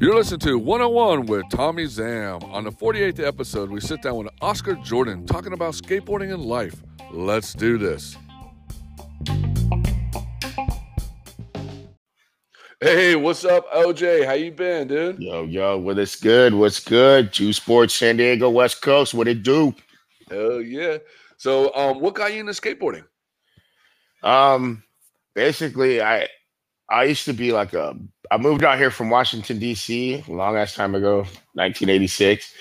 You're listening to 101 with Tommy Zam. On the 48th episode, we sit down with Oscar Jordan talking about skateboarding and life. Let's do this. Hey, what's up, OJ? How you been, dude? Yo, well, it's good. What's good? Juice Boards, San Diego, West Coast. What it do? Hell yeah. So, what got you into skateboarding? Basically, I used to be like a... I moved out here from Washington, D.C. a long-ass time ago, 1986.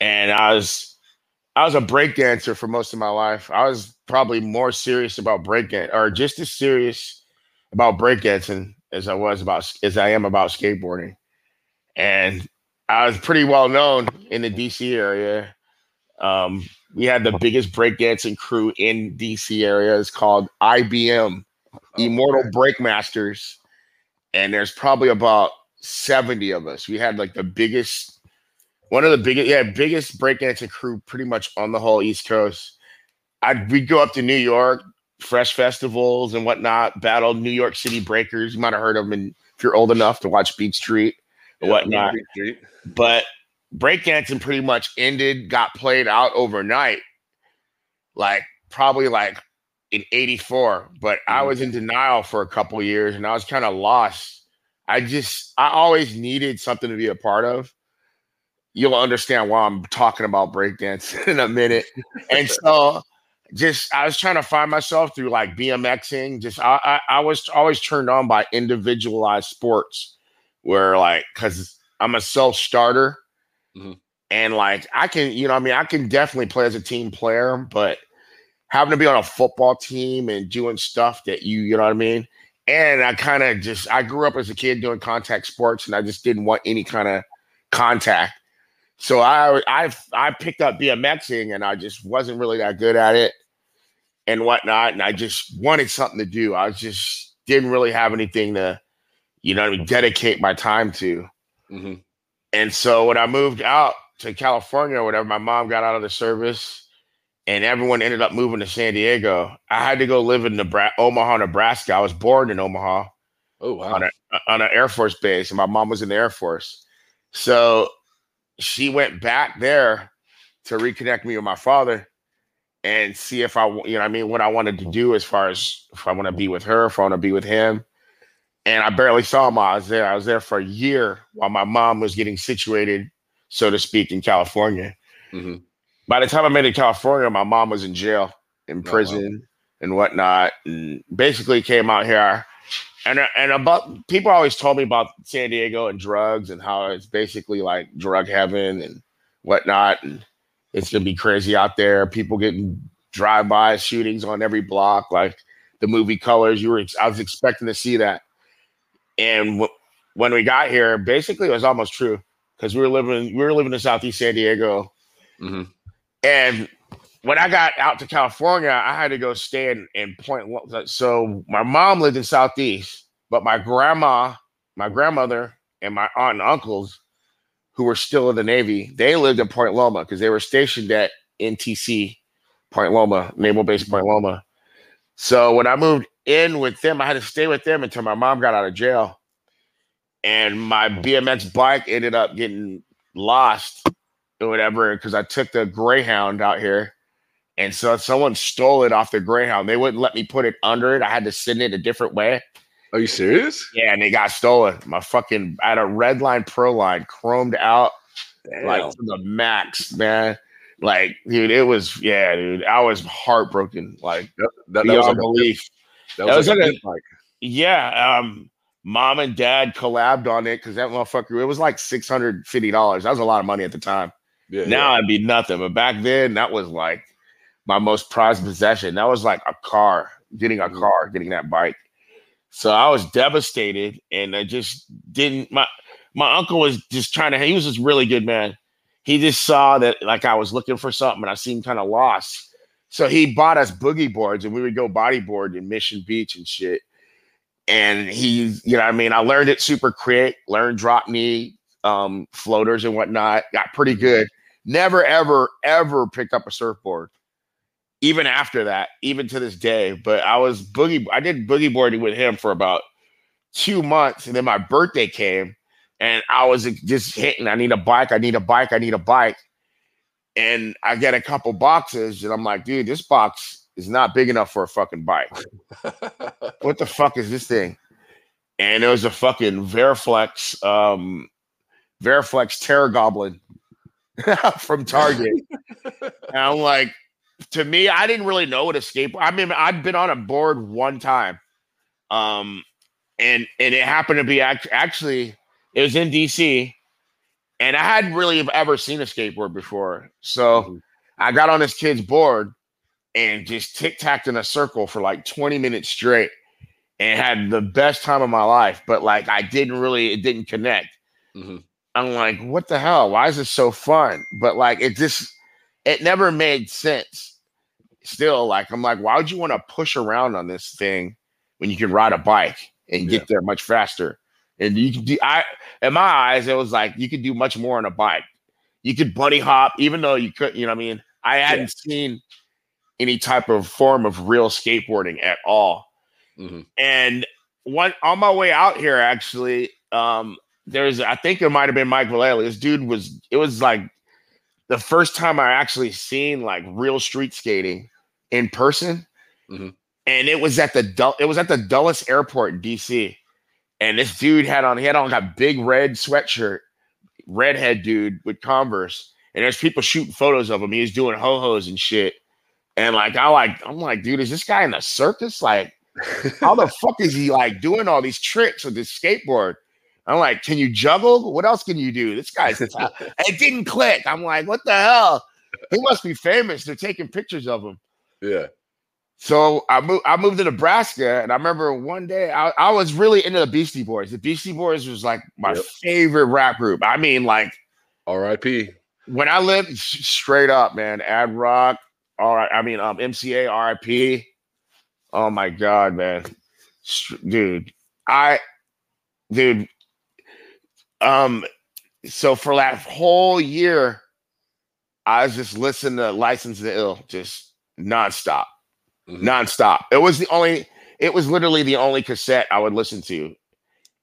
And I was a breakdancer for most of my life. I was probably more serious about breakdancing, or just as serious about breakdancing as I am about skateboarding. And I was pretty well known in the DC area. We had the biggest breakdancing crew in DC area. It's called IBM, Immortal Breakmasters. And there's probably about 70 of us. We had like the biggest, biggest breakdancing crew pretty much on the whole East Coast. We'd go up to New York, fresh festivals and whatnot, battle New York City breakers. You might have heard of them if you're old enough to watch Beat Street and whatnot. Beat Street. But breakdancing pretty much ended, got played out overnight, probably in 84, but I was in denial for a couple years and I was kind of lost. I always needed something to be a part of. You'll understand why I'm talking about breakdance in a minute. And so I was trying to find myself through BMXing. I was always turned on by individualized sports where cause I'm a self-starter and I can, I can definitely play as a team player, but having to be on a football team and doing stuff that you know what I mean? And I grew up as a kid doing contact sports and I just didn't want any kind of contact. So I picked up BMXing and I just wasn't really that good at it and whatnot. And I just wanted something to do. I just didn't really have anything to, dedicate my time to. Mm-hmm. And so when I moved out to California or whatever, my mom got out of the service and everyone ended up moving to San Diego. I had to go live in Omaha, Nebraska. I was born in Omaha. Oh, wow. On an Air Force base. And my mom was in the Air Force. So she went back there to reconnect me with my father and see if what I wanted to do as far as if I want to be with her, if I want to be with him. And I barely saw him while I was there. I was there for a year while my mom was getting situated, so to speak, in California. Mm-hmm. By the time I made it to California, my mom was in jail, in prison and whatnot, and basically came out here. And about people always told me about San Diego and drugs and how it's basically like drug heaven and whatnot. And it's going to be crazy out there. People getting drive-by shootings on every block, like the movie Colors. I was expecting to see that. And when we got here, basically it was almost true because we were living in Southeast San Diego. Mm-hmm. And when I got out to California, I had to go stay in Point Loma. So my mom lived in Southeast, but my grandmother, and my aunt and uncles, who were still in the Navy, they lived in Point Loma because they were stationed at NTC, Point Loma, Naval Base Point Loma. So when I moved in with them, I had to stay with them until my mom got out of jail. And my BMX bike ended up getting lost or whatever, because I took the Greyhound out here. And so someone stole it off the Greyhound. They wouldn't let me put it under it. I had to send it a different way. Are you serious? Yeah, and it got stolen. I had a Redline Proline chromed out. Damn. To the max, man. Dude, it was, I was heartbroken. That was unbelief. Mom and dad collabed on it because that motherfucker, it was $650. That was a lot of money at the time. Yeah, now it'd be nothing. But back then, that was my most prized possession. That was like getting that bike. So I was devastated and I just didn't. My uncle was just he was this really good man. He just saw that I was looking for something and I seemed kind of lost. So he bought us boogie boards and we would go bodyboard in Mission Beach and shit. And he, I learned it super quick, learned drop knee, floaters and whatnot, got pretty good. Never, ever, ever picked up a surfboard. even after that, even to this day. But I did boogie boarding with him for about 2 months, and then my birthday came, and I was just hitting, I need a bike. And I get a couple boxes, and I'm like, dude, this box is not big enough for a fucking bike. What the fuck is this thing? And it was a fucking Variflex Terror Goblin from Target. And I'm like, to me, I didn't really know what a skateboard. I mean, I've been on a board one time, and it happened to be actually it was in DC, and I hadn't really ever seen a skateboard before. So I got on this kid's board and just tic-tacked in a circle for like 20 minutes straight, and had the best time of my life. But like, it didn't connect. Mm-hmm. I'm like, what the hell? Why is this so fun? But like, it never made sense. Still, like, I'm like, why would you want to push around on this thing when you can ride a bike and get there much faster? And you can do, in my eyes, it was like, you could do much more on a bike. You could bunny hop, even though you couldn't, you know what I mean? I hadn't seen any type of form of real skateboarding at all. Mm-hmm. And on my way out here, actually, I think it might've been Mike Vallely. This dude it was like the first time I actually seen like real street skating in person. Mm-hmm. And it was at the Dulles Airport in DC. And this dude had on a big red sweatshirt, redhead dude with Converse. And there's people shooting photos of him. He was doing ho-hos and shit. And like, I'm like, dude, is this guy in a circus? Like, how the fuck is he like doing all these tricks with this skateboard? I'm like, can you juggle? What else can you do? This guy's it didn't click. I'm like, what the hell? He must be famous. They're taking pictures of him. Yeah. So I moved to Nebraska, and I remember one day I was really into the Beastie Boys. The Beastie Boys was like my favorite rap group. I mean, like R.I.P. When I lived straight up, man, Ad Rock, MCA, R.I.P. Oh my God, man, dude. So for that whole year, I was just listening to License to Ill, just nonstop. Mm-hmm. Nonstop. It was literally the only cassette I would listen to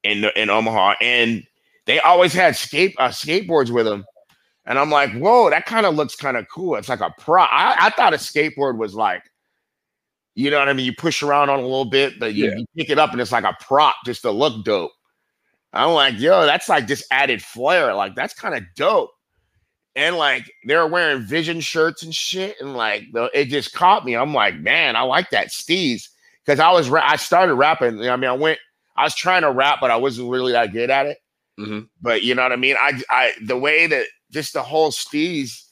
in Omaha, and they always had skateboards with them. And I'm like, whoa, that kind of looks kind of cool. It's like a prop. I thought a skateboard was like, you know what I mean? You push around on a little bit, but you pick it up and it's like a prop just to look dope. I'm like, yo, that's like this added flair. Like, that's kind of dope. And like, they were wearing Vision shirts and shit, and like, it just caught me. I'm like, man, I like that steez, because I started rapping. I mean, I was trying to rap, but I wasn't really that good at it. Mm-hmm. But you know what I mean? The way that just the whole steez,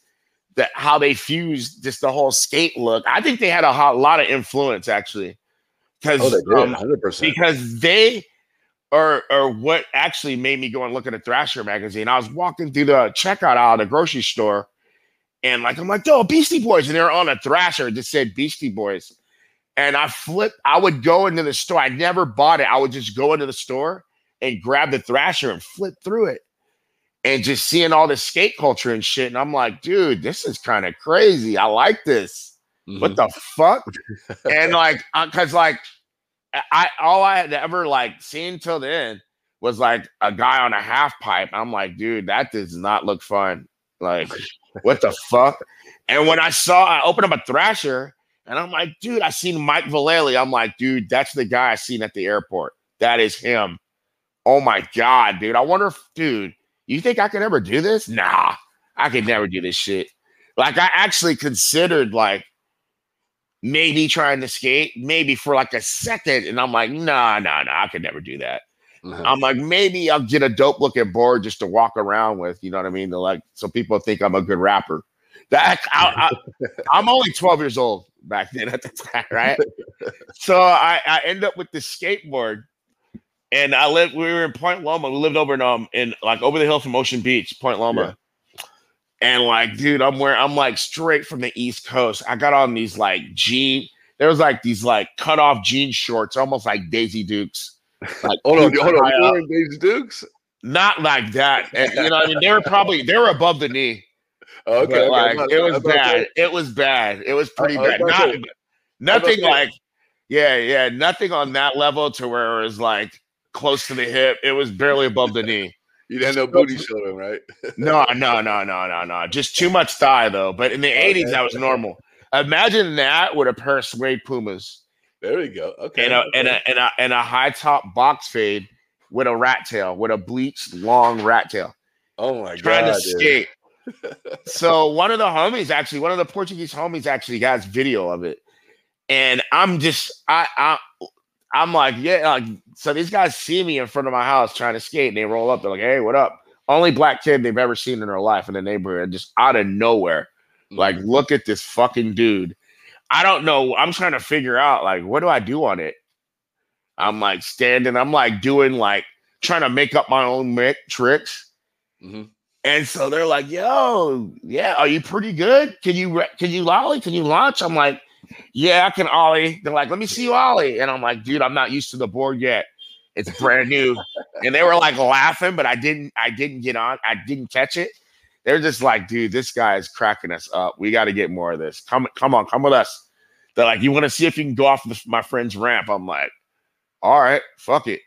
that how they fused just the whole skate look. I think they had a lot of influence actually, because 100%. Because they are what actually made me go and look at a Thrasher magazine. I was walking through the checkout aisle of the grocery store, and like, I'm like, oh, Beastie Boys. And they're on a Thrasher that said Beastie Boys. And I would go into the store. I never bought it. I would just go into the store and grab the Thrasher and flip through it, and just seeing all this skate culture and shit. And I'm like, dude, this is kind of crazy. I like this. Mm-hmm. What the fuck? And like, cause like, all I had ever like seen till then was like a guy on a half pipe. I'm like, dude, that does not look fun. Like, what the fuck? And when I opened up a Thrasher, and I'm like, dude, I seen Mike Vallely. I'm like, dude, that's the guy I seen at the airport. That is him. Oh my God, dude. I wonder if, dude, you think I could ever do this? Nah, I could never do this shit. Like, I actually considered like, maybe trying to skate, maybe for like a second. And I'm like, nah, I could never do that. Mm-hmm. I'm like, maybe I'll get a dope looking board just to walk around with, you know what I mean? To like, so people think I'm a good rapper. I'm only 12 years old back then at the time, right? So I end up with this skateboard, and we were in Point Loma. We lived over in like over the hill from Ocean Beach, Point Loma. Yeah. And like, dude, I'm like straight from the East Coast. I got on these like cut off jean shorts, almost like Daisy Dukes. Like, hold on, you were in Daisy Dukes? Not like that. And, you know, I mean, they were above the knee. Okay, but, like, okay, it was bad. Okay. It was bad. It was pretty bad. Okay. Nothing like, nothing on that level to where it was like close to the hip. It was barely above the knee. You didn't have no booty showing, right? No. Just too much thigh, though. But in the 80s, that was normal. Imagine that with a pair of suede Pumas. There we go. Okay. And a high top box fade with a rat tail, with a bleached long rat tail. Oh my god! Trying to skate. So one of the Portuguese homies actually got video of it, and I'm like, so these guys see me in front of my house trying to skate, and they roll up. They're like, "Hey, what up?" Only black kid they've ever seen in their life in the neighborhood, just out of nowhere. Like, look at this fucking dude. I don't know. I'm trying to figure out, like, what do I do on it? I'm like standing. I'm like doing, like, trying to make up my own tricks. Mm-hmm. And so they're like, "Yo, yeah, are you pretty good? Can you ollie? Can you launch?" I'm like, "Yeah, I can ollie." They're like, "Let me see you ollie." And I'm like, "Dude, I'm not used to the board yet. It's brand new." And they were like laughing, but I didn't get on. I didn't catch it. They're just like, "Dude, this guy is cracking us up. We got to get more of this. Come on, come with us." They're like, "You want to see if you can go off my friend's ramp?" I'm like, "All right, fuck it."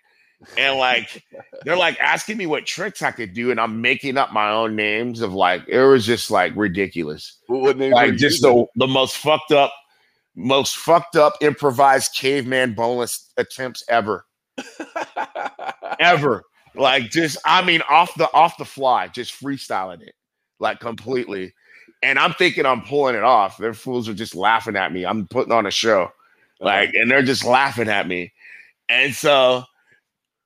And like, they're like asking me what tricks I could do, and I'm making up my own names of, like, it was just like ridiculous. What names? Like, just the most fucked up improvised caveman boneless attempts ever, ever. Like, just, I mean, off the fly, just freestyling it. Like, completely. And I'm thinking I'm pulling it off. Their fools are just laughing at me. I'm putting on a show. Like, and they're just laughing at me. And so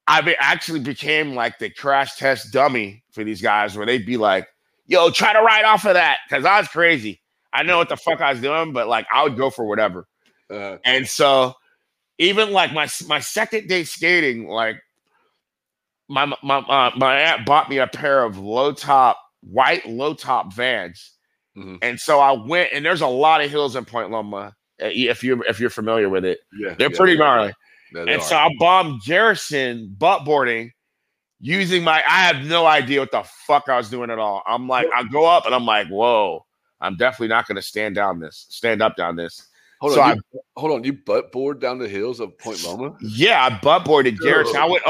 I actually became like the crash test dummy for these guys, where they'd be like, "Yo, try to ride off of that." Cause I was crazy. I know what the fuck I was doing, but like, I would go for whatever. And so even like my second day skating, like my aunt bought me a pair of white low top Vans. Mm-hmm. And so I went, and there's a lot of hills in Point Loma. If you're familiar with it, they're pretty gnarly. Yeah, and so I bombed Garrison butt boarding using I have no idea what the fuck I was doing at all. I'm like, I go up and I'm like, "Whoa, I'm definitely not going to stand up down this. Hold on. You butt board down the hills of Point Loma? Yeah. I butt boarded Garrison. I went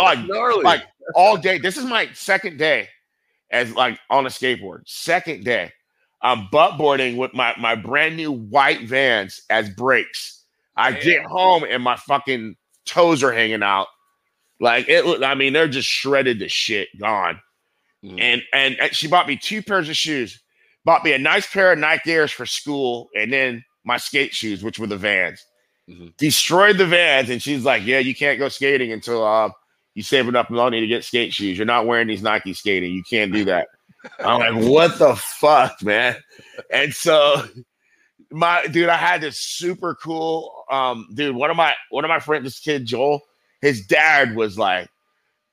like all day. This is my second day as like on a skateboard. Second day. I'm butt boarding with my brand new white Vans as brakes. Get home and my fucking toes are hanging out. Like, it, I mean, they're just shredded to shit, gone. Mm. And she bought me two pairs of shoes. Bought me a nice pair of Nike Airs for school, and then my skate shoes, which were the Vans. Mm-hmm. Destroyed the Vans, and she's like, "Yeah, you can't go skating until you save enough money to get skate shoes. You're not wearing these Nike skating. You can't do that." I'm like, "What the fuck, man?" And so I had this super cool dude. One of my friends, this kid Joel, his dad was like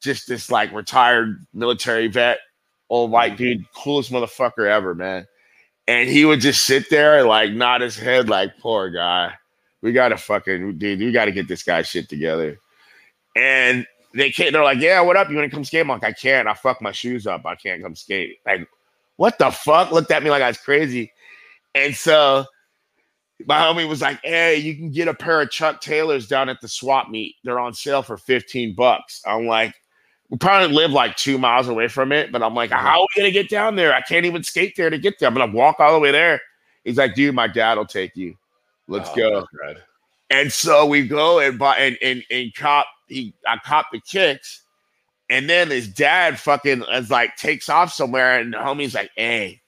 just this like retired military vet, old white dude, coolest motherfucker ever, man. And he would just sit there and like nod his head, like, "Poor guy, we gotta get this guy shit together." And they're like, "Yeah, what up? You wanna come skate?" I'm like, "I can't. I fucked my shoes up. I can't come skate." Like, what the fuck? Looked at me like I was crazy. And so my homie was like, "Hey, you can get a pair of Chuck Taylors down at the swap meet. They're on sale for $15. I'm like, we probably live like 2 miles away from it, but I'm like, "How are we going to get down there? I can't even skate there to get there. I'm going to walk all the way there." He's like, "Dude, my dad will take you. Let's go." Right. And so we go and buy and I cop the kicks. And then his dad fucking is like, takes off somewhere. And the homie's like, "Hey,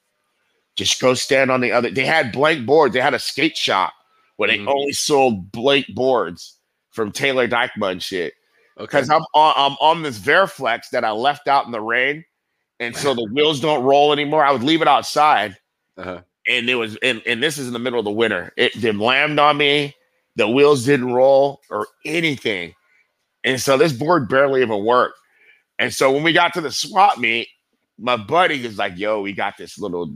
just go stand on the other." They had blank boards. They had a skate shop where they only sold blank boards from Taylor Dykema and shit. Because I'm on this Variflex that I left out in the rain, and so the wheels don't roll anymore. I would leave it outside, and it was and this is in the middle of the winter. It slammed on me. The wheels didn't roll or anything, and so this board barely even worked. And so when we got to the swap meet, my buddy is like, "Yo, we got this little."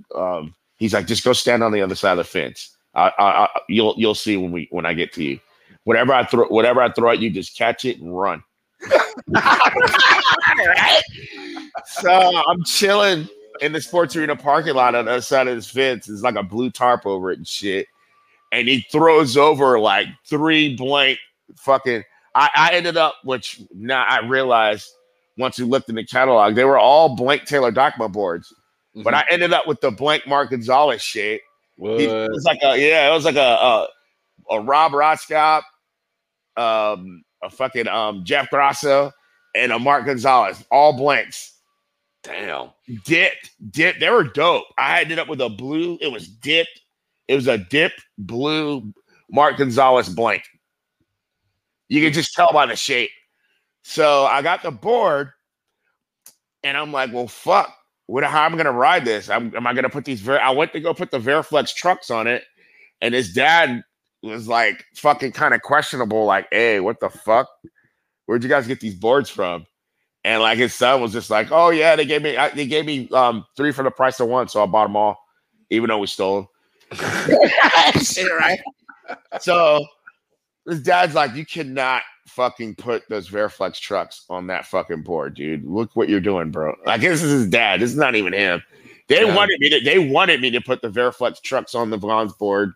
He's like, "Just go stand on the other side of the fence. You'll see when I get to you. Whatever I throw at you, just catch it and run." Right? So I'm chilling. in the Sports Arena parking lot on the other side of this fence is like a blue tarp over it and shit. And he throws over like three blank fucking. I ended up, which now I realized once you looked in the catalog, they were all blank Taylor Dockma boards. Mm-hmm. But I ended up with the blank Mark Gonzalez shit. What? It was like a it was like a Rob Roscop, a fucking Jeff Grasso, and a Mark Gonzalez, all blanks. Damn, dipped. They were dope. I ended up with a blue. It was dipped. It was a dip blue Mark Gonzalez blank. You can just tell by the shape. So I got the board, and I'm like, well, fuck. How am I going to ride this? Am I going to put these? I went to go put the Variflex trucks on it, and his dad was like fucking kind of questionable, like, hey, what the fuck? Where'd you guys get these boards from? And like his son was just like, oh, yeah, they gave me three for the price of one, so I bought them all, even though we stole them. Shit, right? So his dad's like, you cannot fucking put those Variflex trucks on that fucking board, dude. Look what you're doing, bro. Like, this is his dad. This is not even him. They wanted me to put the Variflex trucks on the Vans board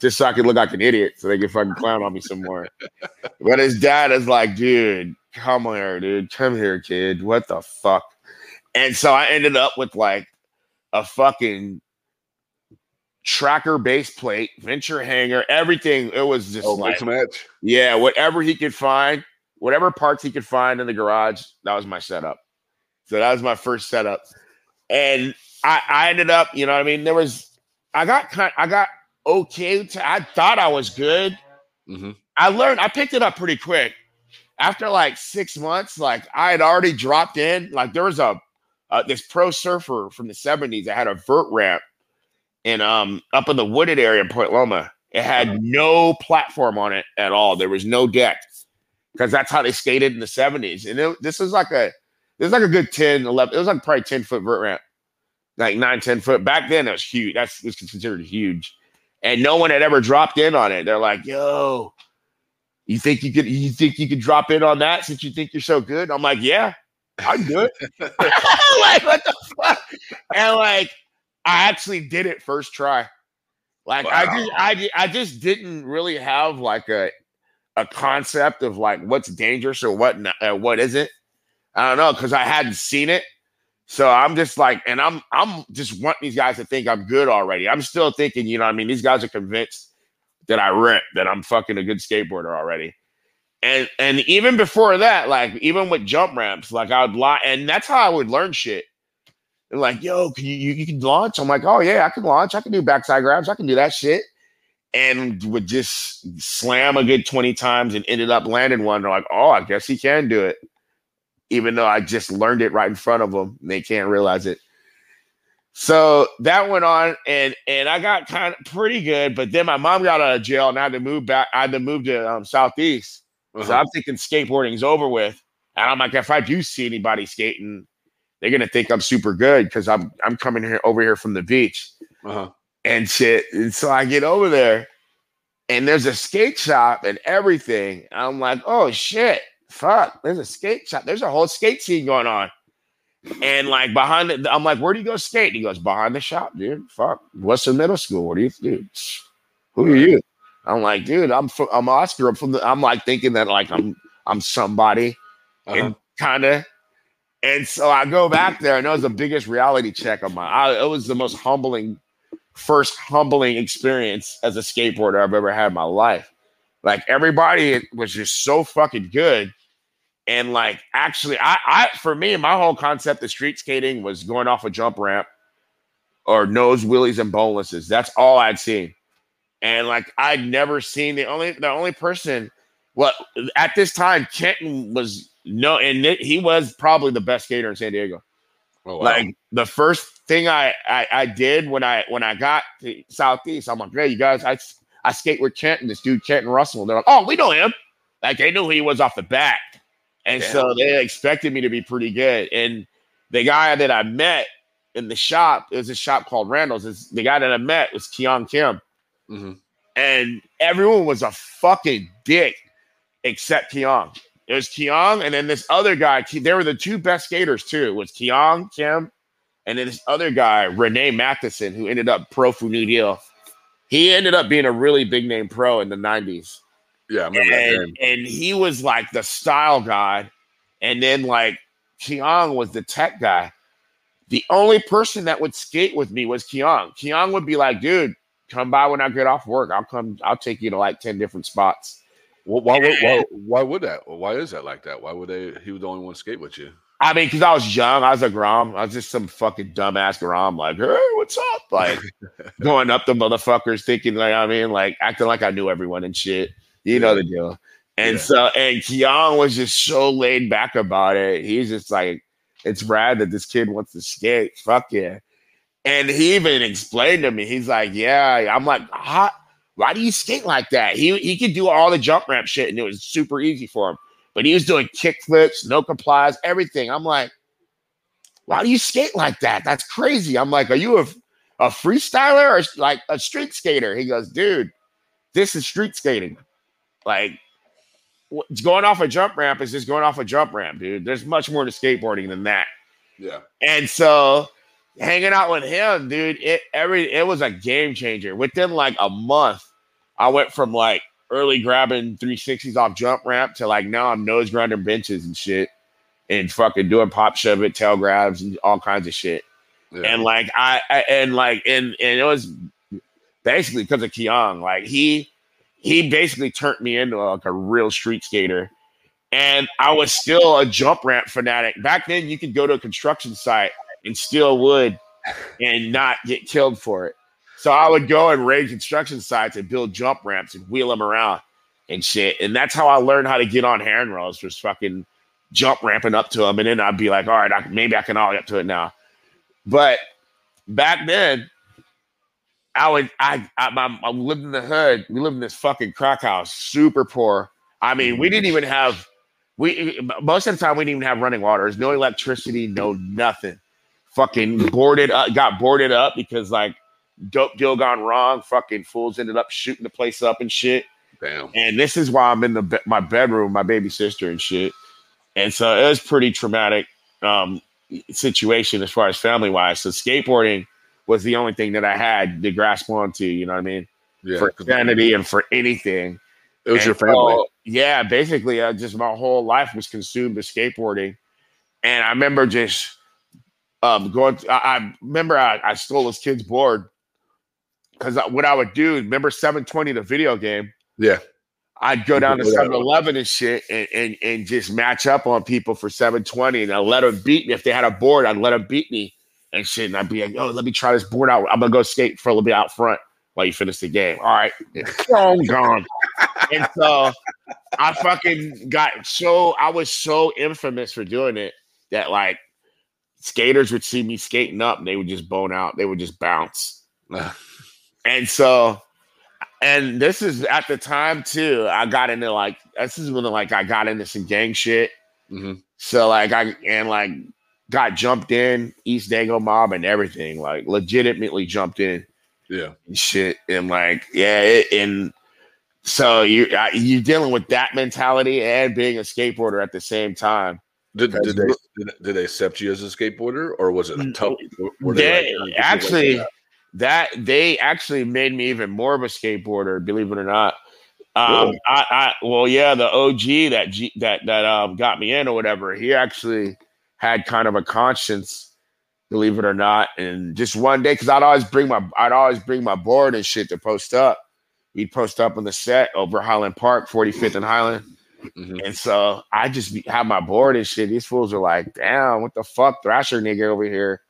just so I could look like an idiot so they could fucking clown on me some more. But his dad is like, dude, come here, dude. Come here, kid. What the fuck? And so I ended up with like a fucking tracker base plate, venture hanger, everything. It was just like, match. Yeah, whatever he could find, whatever parts he could find in the garage, that was my setup. So that was my first setup. And I ended up, you know what I mean? There was, I got okay. I thought I was good. Mm-hmm. I picked it up pretty quick. After like 6 months, like I had already dropped in, like there was this pro surfer from the 70s that had a vert ramp. And up in the wooded area in Point Loma, it had no platform on it at all. There was no deck because that's how they skated in the 70s. And this was like a good 10, 11. It was like probably 10-foot vert ramp, like 9, 10-foot. Back then, it was huge. It was considered huge. And no one had ever dropped in on it. They're like, yo, you think you could drop in on that since you think you're so good? I'm like, yeah, I'm good. Like, what the fuck? And like, I actually did it first try. Like, wow. I just didn't really have like a concept of like what's dangerous or what isn't. I don't know, because I hadn't seen it. So I'm just like, and I'm just wanting these guys to think I'm good already. I'm still thinking, you know what I mean? These guys are convinced that I rip, that I'm fucking a good skateboarder already. And even before that, like even with jump ramps, like I would lie, and that's how I would learn shit. Like, yo, you can launch. I'm like, oh, yeah, I can launch. I can do backside grabs. I can do that shit. And would just slam a good 20 times and ended up landing one. They're like, oh, I guess he can do it. Even though I just learned it right in front of them. They can't realize it. So that went on. And I got kind of pretty good. But then my mom got out of jail. And I had to move back. I had to move to Southeast. Uh-huh. So I'm thinking skateboarding's over with. And I'm like, if I do see anybody skating, they're gonna think I'm super good because I'm coming here over here from the beach, uh-huh, and shit. And so I get over there, and there's a skate shop and everything. I'm like, oh shit, fuck! There's a skate shop. There's a whole skate scene going on. And like behind it, I'm like, where do you go skate? And he goes, behind the shop, dude. Fuck, what's the middle school? What do you do? Who are you? I'm like, dude, I'm Oscar. I'm like thinking that like I'm somebody, uh-huh, and kind of. And so I go back there, and that was the biggest reality check of mine. It was the most humbling experience as a skateboarder I've ever had in my life. Like, everybody was just so fucking good. And, like, actually, for me, my whole concept of street skating was going off a jump ramp or nose wheelies and bonelesses. That's all I'd seen. And, like, I'd never seen the only person – well, at this time, Kenton was – no, and he was probably the best skater in San Diego. Oh, wow. Like the first thing I did when I got to Southeast, I'm like, hey, you guys, I skate with Kenton, this dude Kenton Russell. And they're like, oh, we know him. Like they knew who he was off the bat, and damn, so they expected me to be pretty good. And the guy that I met in the shop, it was a shop called Randall's. The guy that I met was Keong Kim, mm-hmm, and everyone was a fucking dick except Keong. It was Keong, and then this other guy. They were the two best skaters too. It was Keong Kim And then this other guy, Renee Matheson, who ended up pro for New Deal, he ended up being a really big name pro in the 90s. Yeah, I remember that game. And he was like the style guy. And then like Keong was the tech guy. The only person that would skate with me was Keong. Keong would be like, dude, come by when I get off work. I'll take you to like 10 different spots. Well, why is that like that? Why would they? He was the only one to skate with you. I mean, because I was young. I was a Grom. I was just some fucking dumbass Grom. Like, hey, what's up? Like, going up to motherfuckers thinking, like, I mean, like, acting like I knew everyone and shit. You know the deal. And so, and Keong was just so laid back about it. He's just like, it's rad that this kid wants to skate. Fuck yeah. And he even explained to me, he's like, yeah. I'm like, why do you skate like that? He could do all the jump ramp shit, and it was super easy for him. But he was doing kick flips, no complies, everything. I'm like, why do you skate like that? That's crazy. I'm like, are you a freestyler or like a street skater? He goes, dude, this is street skating. Like, going off a jump ramp is just going off a jump ramp, dude. There's much more to skateboarding than that. Yeah. And so hanging out with him, dude, it was a game changer. Within like a month, I went from like early grabbing 360s off jump ramp to like now I'm nose grinding benches and shit and fucking doing pop shove it, tail grabs and all kinds of shit. Yeah. And like and it was basically because of Keong. Like he basically turned me into like a real street skater. And I was still a jump ramp fanatic. Back then you could go to a construction site and steal wood and not get killed for it. So I would go and raid construction sites and build jump ramps and wheel them around and shit. And that's how I learned how to get on handrails, just fucking jump ramping up to them. And then I'd be like, all right, maybe I can ollie up to it now. But back then, I lived in the hood. We lived in this fucking crack house, super poor. I mean, we didn't even have, most of the time we didn't even have running water. There's no electricity, no nothing. Fucking got boarded up because like dope deal gone wrong. Fucking fools ended up shooting the place up and shit. Damn. And this is why I'm in my bedroom, my baby sister and shit. And so it was pretty traumatic situation as far as family wise. So skateboarding was the only thing that I had to grasp onto. You know what I mean? Yeah, for sanity and for anything. It was your family. So, yeah, basically, just my whole life was consumed with skateboarding, and I remember just. I remember I stole this kid's board because what I would do, remember 720, the video game? Yeah. I'd go down to 7-Eleven and shit and just match up on people for 720 and I'd let them beat me. If they had a board, I'd let them beat me and shit. And I'd be like, oh, let me try this board out. I'm going to go skate for a little bit out front while you finish the game. All right. I'm gone. And so I fucking I was so infamous for doing it that like, skaters would see me skating up and they would just bone out. They would just bounce. and this is at the time too, I got into some gang shit. Mm-hmm. So like, I got jumped in East Dango mob and everything, like legitimately jumped in. Yeah. And shit. And like, yeah. So you're dealing with that mentality and being a skateboarder at the same time. Did they accept you as a skateboarder, or was it a tough? They actually made me even more of a skateboarder, believe it or not. Really? The OG that got me in or whatever, he actually had kind of a conscience, believe it or not. And just one day, because I'd always bring my board and shit to post up. We'd post up on the set over Highland Park, 45th and Highland. Mm-hmm. And so I just have my board and shit. These fools are like, damn, what the fuck? Thrasher nigga over here,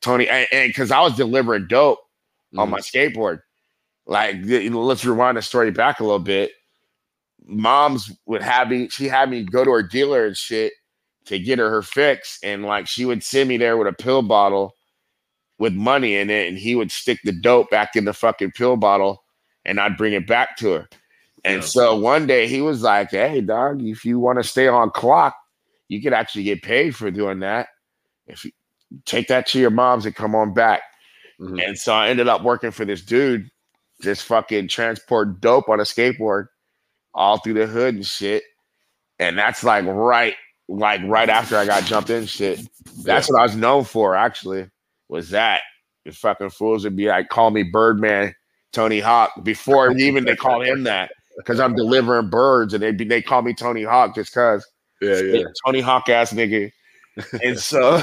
Tony. And because I was delivering dope on my skateboard. Like, let's rewind the story back a little bit. Moms would she had me go to her dealer and shit to get her fix. And like, she would send me there with a pill bottle with money in it. And he would stick the dope back in the fucking pill bottle and I'd bring it back to her. And so one day he was like, hey, dog, if you want to stay on clock, you could actually get paid for doing that. If you take that to your mom's and come on back. Mm-hmm. And so I ended up working for this dude, just fucking transport dope on a skateboard all through the hood and shit. And that's like right after I got jumped in shit. That's what I was known for, actually. was that the fucking fools would be like, call me Birdman Tony Hawk before even they call him that, because I'm delivering birds, and they call me Tony Hawk just because. Yeah. Tony Hawk ass nigga. And so,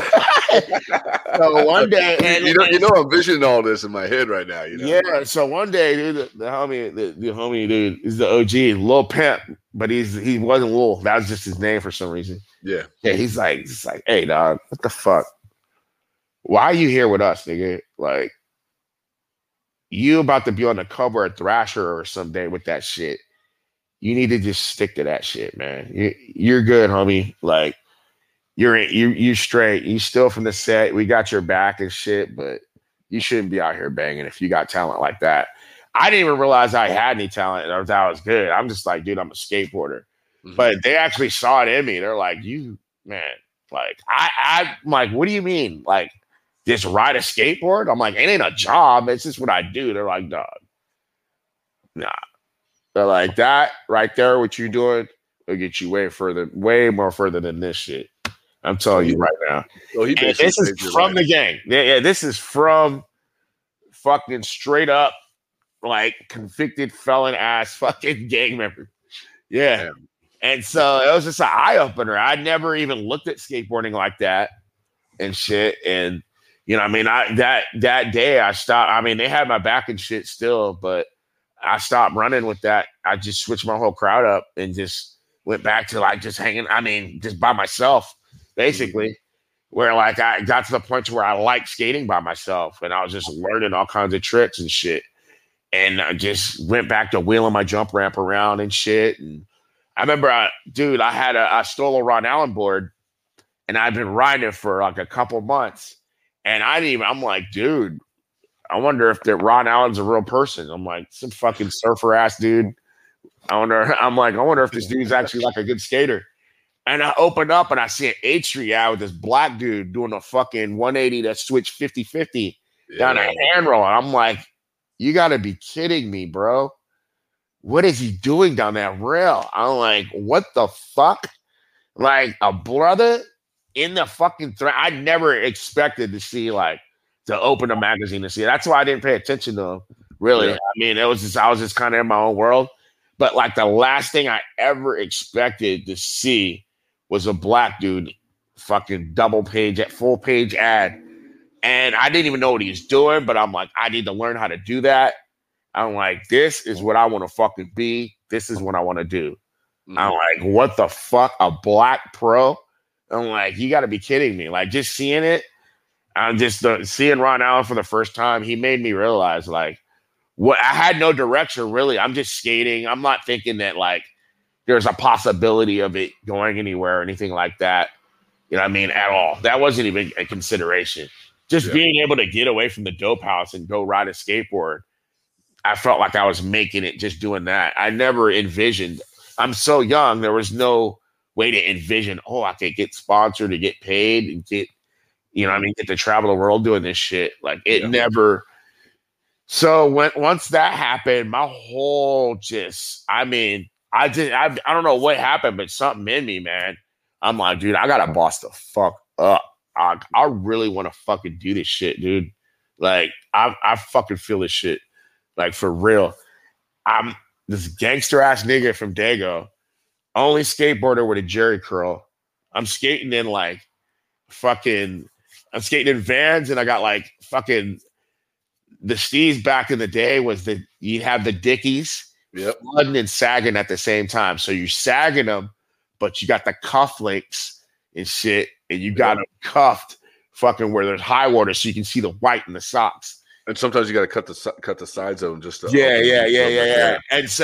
so one day, and you know, I'm visioning all this in my head right now. You know? Yeah. So one day, dude, the homie, is the OG, Lil Pimp, but he wasn't Lil. That was just his name for some reason. Yeah. Yeah. He's like, hey, dog, what the fuck? Why are you here with us, nigga? Like, you about to be on the cover of Thrasher or someday with that shit. You need to just stick to that shit, man. You're good, homie. Like. You're straight. You still from the set. We got your back and shit, but you shouldn't be out here banging if you got talent like that. I didn't even realize I had any talent or that I was good. I'm just like, dude, I'm a skateboarder. Mm-hmm. But they actually saw it in me. They're like, you, man, like, I'm like, what do you mean? Like, just ride a skateboard? I'm like, it ain't a job. It's just what I do. They're like, dog, nah. They're like, that right there, what you doing, will get you way more further than this shit. I'm telling you right now. So this is from the gang. Yeah, this is from fucking straight up, like, convicted felon ass fucking gang member. Yeah. Damn. And so it was just an eye opener. I never even looked at skateboarding like that and shit. And you know, I mean, that day I stopped. I mean, they had my back and shit still, but I stopped running with that. I just switched my whole crowd up and just went back to like just hanging. I mean, just by myself. Basically, where like I got to the point to where I liked skating by myself, and I was just learning all kinds of tricks and shit, and I just went back to wheeling my jump ramp around and shit. And I remember, I stole a Ron Allen board, and I've been riding it for like a couple months, and I'm like, dude, I wonder if that Ron Allen's a real person. I'm like, some fucking surfer ass dude. I wonder if this dude's actually like a good skater. And I opened up and I see an H3 out with this black dude doing a fucking 180 that switched 50-50 down a hand roll. And I'm like, you got to be kidding me, bro. What is he doing down that rail? I'm like, what the fuck? Like a brother in the fucking threat. I never expected to see, like, to open a magazine to see it. That's why I didn't pay attention to him, really. Yeah. I mean, it was just, I was just kind of in my own world. But like the last thing I ever expected to see was a black dude fucking full page ad. And I didn't even know what he was doing, but I'm like, I need to learn how to do that. I'm like, this is what I want to fucking be. This is what I want to do. Mm-hmm. I'm like, what the fuck? A black pro? I'm like, you got to be kidding me. Like, just seeing it, I'm just seeing Ron Allen for the first time. He made me realize, like, what I had no direction, really. I'm just skating. I'm not thinking that, like, there's a possibility of it going anywhere or anything like that. You know what I mean? At all. That wasn't even a consideration. Just being able to get away from the dope house and go ride a skateboard. I felt like I was making it just doing that. I never envisioned. I'm so young. There was no way to envision, oh, I could get sponsored or get paid and get, you know what I mean, get to travel the world doing this shit. Like it never. So once that happened, my whole I don't know what happened, but something in me, man. I'm like, dude, I gotta boss the fuck up. I really want to fucking do this shit, dude. Like, I fucking feel this shit, like for real. I'm this gangster ass nigga from Dago, only skateboarder with a jerry curl. I'm skating in Vans, and I got like fucking the steez back in the day was that you'd have the Dickies. Yep. Flooding and sagging at the same time. So you're sagging them, but you got the cuff links and shit, and you got them cuffed fucking where there's high water, so you can see the white in the socks. And sometimes you got to cut the sides of them just to yeah.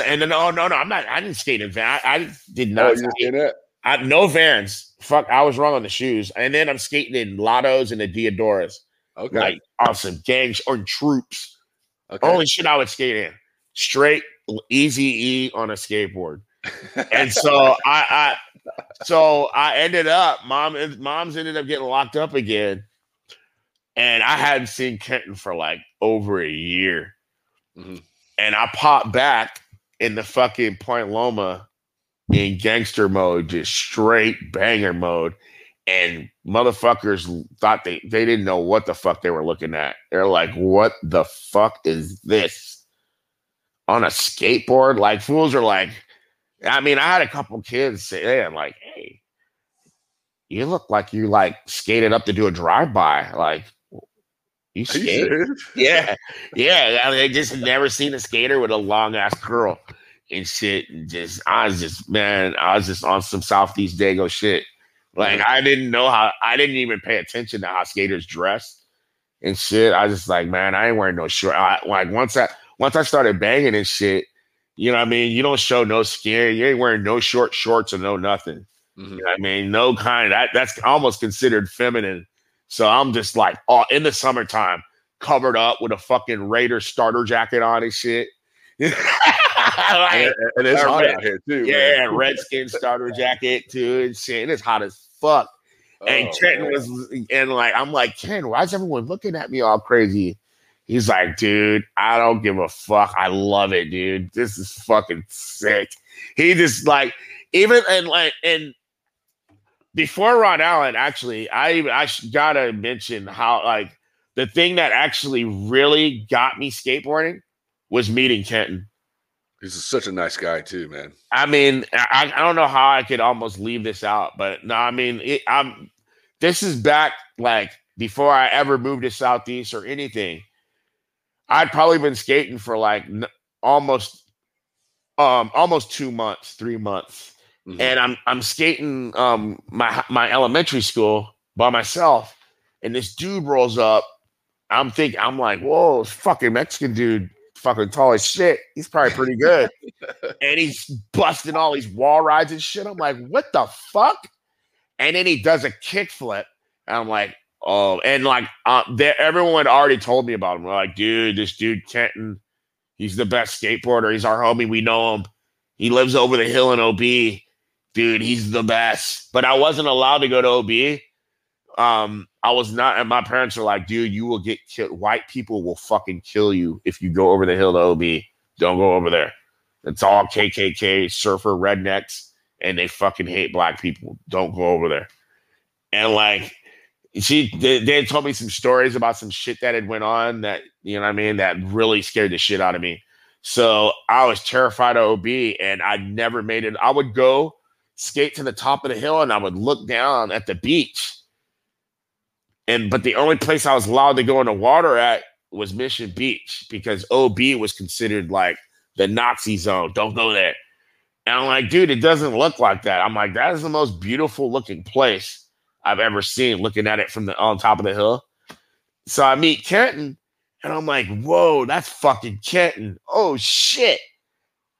And then no, I didn't skate in Vans. I did not. Oh, skate. No Vans. Fuck, I was wrong on the shoes. And then I'm skating in Lottos and the Diodoras. Okay, like awesome gangs or troops. Okay. Only shit I would skate in straight. Easy E on a skateboard. And so I ended up mom's ended up getting locked up again, and I hadn't seen Kenton for like over a year. Mm-hmm. And I popped back in the fucking Point Loma in gangster mode, just straight banger mode, And motherfuckers thought they didn't know what the fuck they were looking at. They're like, what the fuck is this? On a skateboard? Like, fools are like, I mean, I had a couple kids say, hey, I'm like, hey, you look like you like skated up to do a drive-by. Like, you skated? Yeah. Yeah. I mean, they just never seen a skater with a long ass curl and shit. And just, I was just on some Southeast Dago shit. Like, I didn't even pay attention to how skaters dress and shit. I was just like, man, I ain't wearing no short. Once I started banging and shit, you know what I mean? You don't show no skin. You ain't wearing no short shorts or no nothing. Mm-hmm. You know what I mean? No kind. That's almost considered feminine. So I'm just like, oh, in the summertime, covered up with a fucking Raider starter jacket on and shit. Like, and it's hot out here too. Yeah, man. Redskin starter jacket too and shit. And it's hot as fuck. Oh, and Kenton was, and like, I'm like, Ken, why is everyone looking at me all crazy? He's like, dude, I don't give a fuck. I love it, dude. This is fucking sick. He just like, even and before Ron Allen, actually, I gotta mention how like the thing that actually really got me skateboarding was meeting Kenton. He's such a nice guy too, man. I mean, I don't know how I could almost leave this out, but no, I mean, this is back like before I ever moved to Southeast or anything. I'd probably been skating for like almost 2 months, 3 months. Mm-hmm. And I'm skating my elementary school by myself, and this dude rolls up. I'm like, whoa, this fucking Mexican dude. Fucking tall as shit. He's probably pretty good. And he's busting all these wall rides and shit. I'm like, what the fuck? And then he does a kickflip. And I'm like, oh. And like, everyone already told me about him. We're like, dude, this dude Kenton, he's the best skateboarder. He's our homie. We know him. He lives over the hill in OB. Dude, he's the best. But I wasn't allowed to go to OB. I was not, and my parents were like, dude, you will get killed. White people will fucking kill you if you go over the hill to OB. Don't go over there. It's all KKK, surfer, rednecks, and they fucking hate black people. Don't go over there. And like, they had told me some stories about some shit that had went on that, you know what I mean, that really scared the shit out of me. So I was terrified of OB, and I never made it. I would go skate to the top of the hill, and I would look down at the beach. But the only place I was allowed to go in the water at was Mission Beach, because OB was considered like the Nazi zone. Don't go there. And I'm like, dude, it doesn't look like that. I'm like, that is the most beautiful looking place I've ever seen, looking at it from on top of the hill. So I meet Kenton, and I'm like, whoa, that's fucking Kenton. Oh, shit.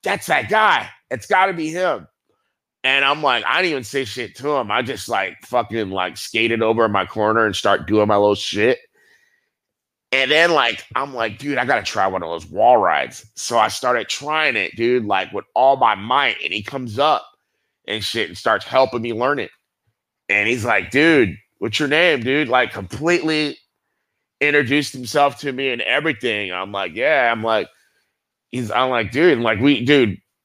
That's that guy. It's got to be him. And I'm like, I didn't even say shit to him. I just like fucking like skated over in my corner and start doing my little shit. And then like, I'm like, dude, I got to try one of those wall rides. So I started trying it, dude, like with all my might. And he comes up and shit and starts helping me learn it. And he's like, dude, what's your name, dude? Like completely introduced himself to me and everything. I'm like, yeah. I'm like, dude, like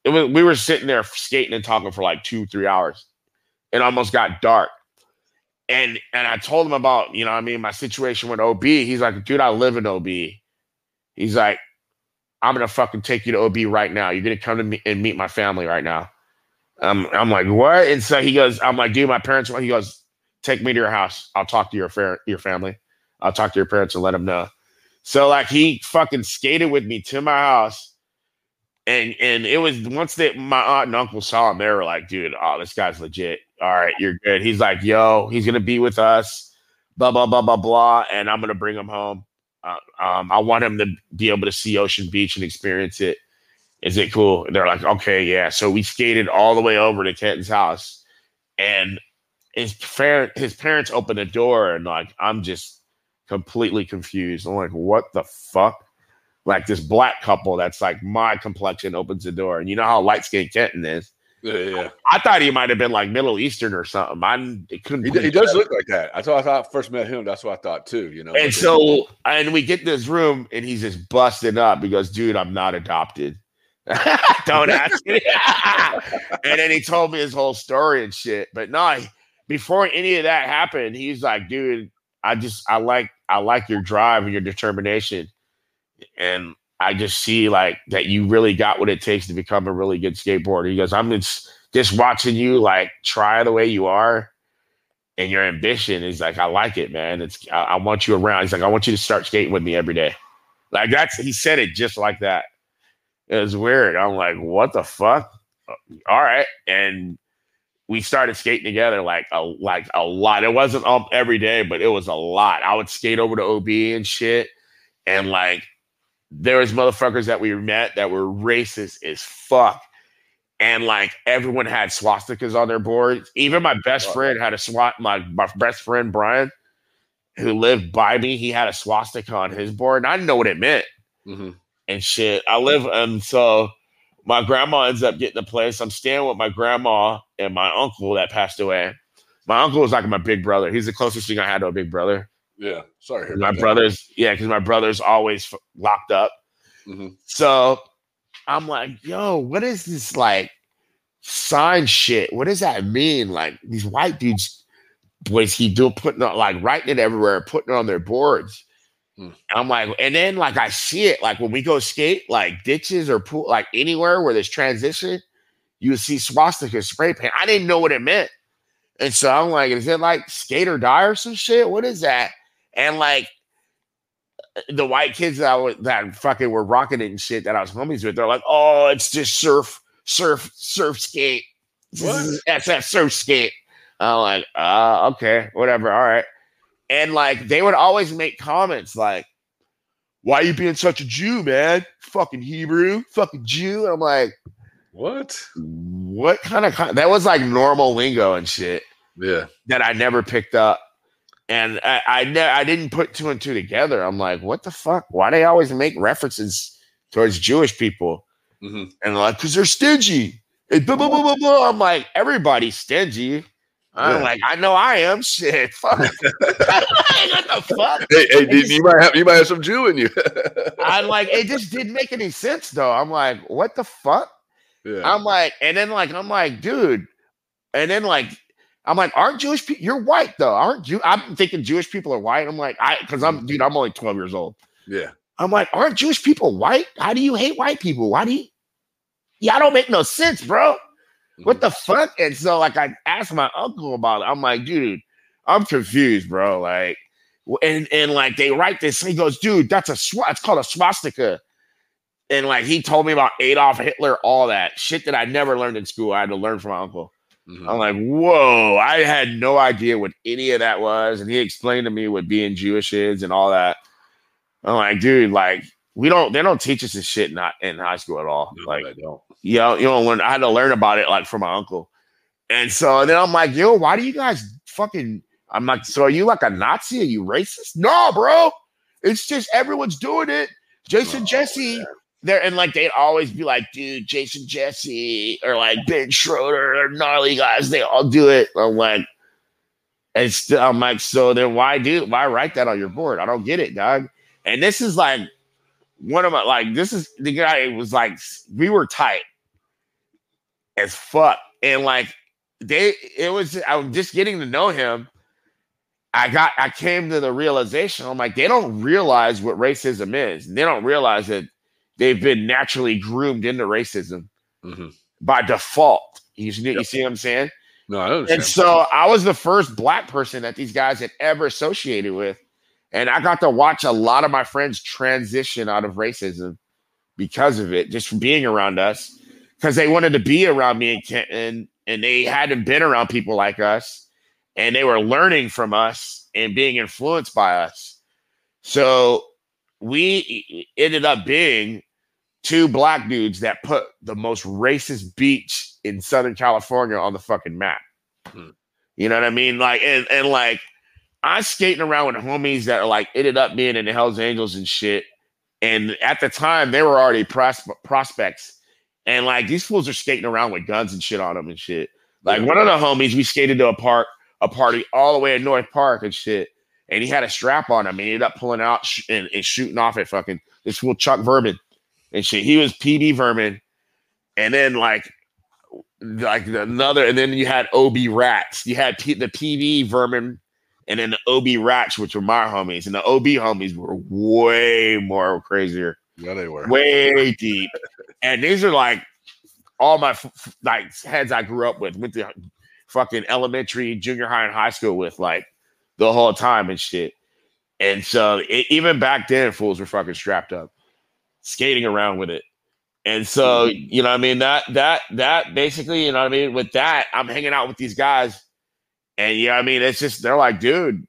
we were sitting there skating and talking for like 2-3 hours. It almost got dark. And I told him about, you know what I mean, my situation with OB. He's like, dude, I live in OB. He's like, I'm going to fucking take you to OB right now. You're going to come to me and meet my family right now. I'm like, what? And so he goes, I'm like, dude, my parents, he goes, take me to your house. I'll talk to your family. I'll talk to your parents and let them know. So like he fucking skated with me to my house. And it was once that my aunt and uncle saw him, they were like, dude, oh, this guy's legit. All right, you're good. He's like, yo, he's going to be with us, blah, blah, blah, blah, blah. And I'm going to bring him home. I want him to be able to see Ocean Beach and experience it. Is it cool? And they're like, okay, yeah. So we skated all the way over to Kenton's house. And his parents opened the door. And like, I'm just completely confused. I'm like, what the fuck? Like this black couple that's like my complexion opens the door. And you know how light-skinned Kenton is. Yeah. I thought he might have been like Middle Eastern or something. He does look like that. I thought I first met him. That's what I thought too, you know. And so, and we get this room and he's just busting up. He goes, dude, I'm not adopted. Don't ask me. And then he told me his whole story and shit. But no, before any of that happened, he's like, dude, I like your drive and your determination. And I just see like that you really got what it takes to become a really good skateboarder. He goes, I'm just watching you like try the way you are and your ambition. He's like, I like it, man. I want you around. He's like, I want you to start skating with me every day. Like he said it just like that. It was weird. I'm like, what the fuck? All right. And we started skating together like a lot. It wasn't up every day, but it was a lot. I would skate over to OB and shit. And like, there was motherfuckers that we met that were racist as fuck. And like, everyone had swastikas on their boards. Even my best friend had a my best friend, Brian, who lived by me, he had a swastika on his board. And I didn't know what it meant. Mm-hmm. And shit, so my grandma ends up getting the place. I'm staying with my grandma and my uncle that passed away. My uncle was like my big brother. He's the closest thing I had to a big brother. Yeah, sorry. My brother's, because my brother's always locked up. Mm-hmm. So I'm like, yo, what is this like sign shit? What does that mean? Like these white dudes, boys, he do putting on like writing it everywhere, putting it on their boards. I'm like, and then like I see it like when we go skate like ditches or pool, like anywhere where there's transition, you see swastika spray paint. I didn't know what it meant, and so I'm like, is it like skate or die or some shit? What is that? And like the white kids that fucking were rocking it and shit that I was homies with, they're like, oh, it's just surf skate. That's that surf skate. I'm like, okay, whatever, all right. And like they would always make comments like, why are you being such a Jew, man? Fucking Hebrew, fucking Jew. And I'm like, what kind of that was like normal lingo and shit. Yeah. That I never picked up. And I didn't put two and two together. I'm like, what the fuck? Why they always make references towards Jewish people? Mm-hmm. And they're like, because they're stingy. And blah, blah, blah, blah, blah. I'm like, everybody's stingy. I'm like, I know I am. Shit, fuck. What the fuck? Hey, you might have some Jew in you. I'm like, it just didn't make any sense, though. I'm like, what the fuck? Yeah. I'm like, and then like, I'm like, dude, and then like, I'm like, aren't Jewish people? You're white though, aren't you? I'm thinking Jewish people are white. I'm like, I'm only 12 years old. Yeah. I'm like, aren't Jewish people white? How do you hate white people? Why do you? Yeah, I don't make no sense, bro. What the fuck? And so, like, I asked my uncle about it. I'm like, dude, I'm confused, bro. Like, and like, they write this. He goes, dude, it's called a swastika. And like, he told me about Adolf Hitler, all that shit that I never learned in school. I had to learn from my uncle. Mm-hmm. I'm like, whoa, I had no idea what any of that was. And he explained to me what being Jewish is and all that. I'm like, dude, like, they don't teach us this shit not in high school at all. No, like, they don't. I had to learn about it like from my uncle. And so then I'm like, yo, why do you guys fucking, I'm like, so are you like a Nazi? Are you racist? No, bro. It's just everyone's doing it. Jason Jesse. Man. There and like they'd always be like, dude, Jason Jesse or like Ben Schroeder or gnarly guys, they all do it. I'm like, I'm like, so then why write that on your board? I don't get it, dog. And this is like one of my, like, this is the guy was like, we were tight as fuck. And like, I was just getting to know him. I came to the realization. I'm like, they don't realize what racism is. They don't realize that they've been naturally groomed into racism by default. You see what I'm saying? No, I don't. And so I was the first black person that these guys had ever associated with. And I got to watch a lot of my friends transition out of racism because of it, just from being around us, because they wanted to be around me and Kenton, and they hadn't been around people like us, and they were learning from us and being influenced by us. So we ended up being two black dudes that put the most racist beach in Southern California on the fucking map. Hmm. You know what I mean? Like, and like, I skating around with homies that are like ended up being in the Hells Angels and shit. And at the time, they were already prospects. And like these fools are skating around with guns and shit on them and shit. Like one of the homies, we skated to a party all the way in North Park and shit. And he had a strap on him. And he ended up pulling out and shooting off at fucking this fool Chuck Vermin and shit. He was PB Vermin. And then like like another, and then you had OB Rats. You had the PV Vermin, and then the OB Rats, which were my homies, and the OB homies were way more crazier. Yeah, they were way deep. And these are like all my like heads I grew up with, went to fucking elementary, junior high, and high school with, like the whole time and shit. And so even back then, fools were fucking strapped up, skating around with it. And so, you know what I mean? That basically, you know what I mean? With that, I'm hanging out with these guys. And, you know what I mean? It's just, they're like, dude,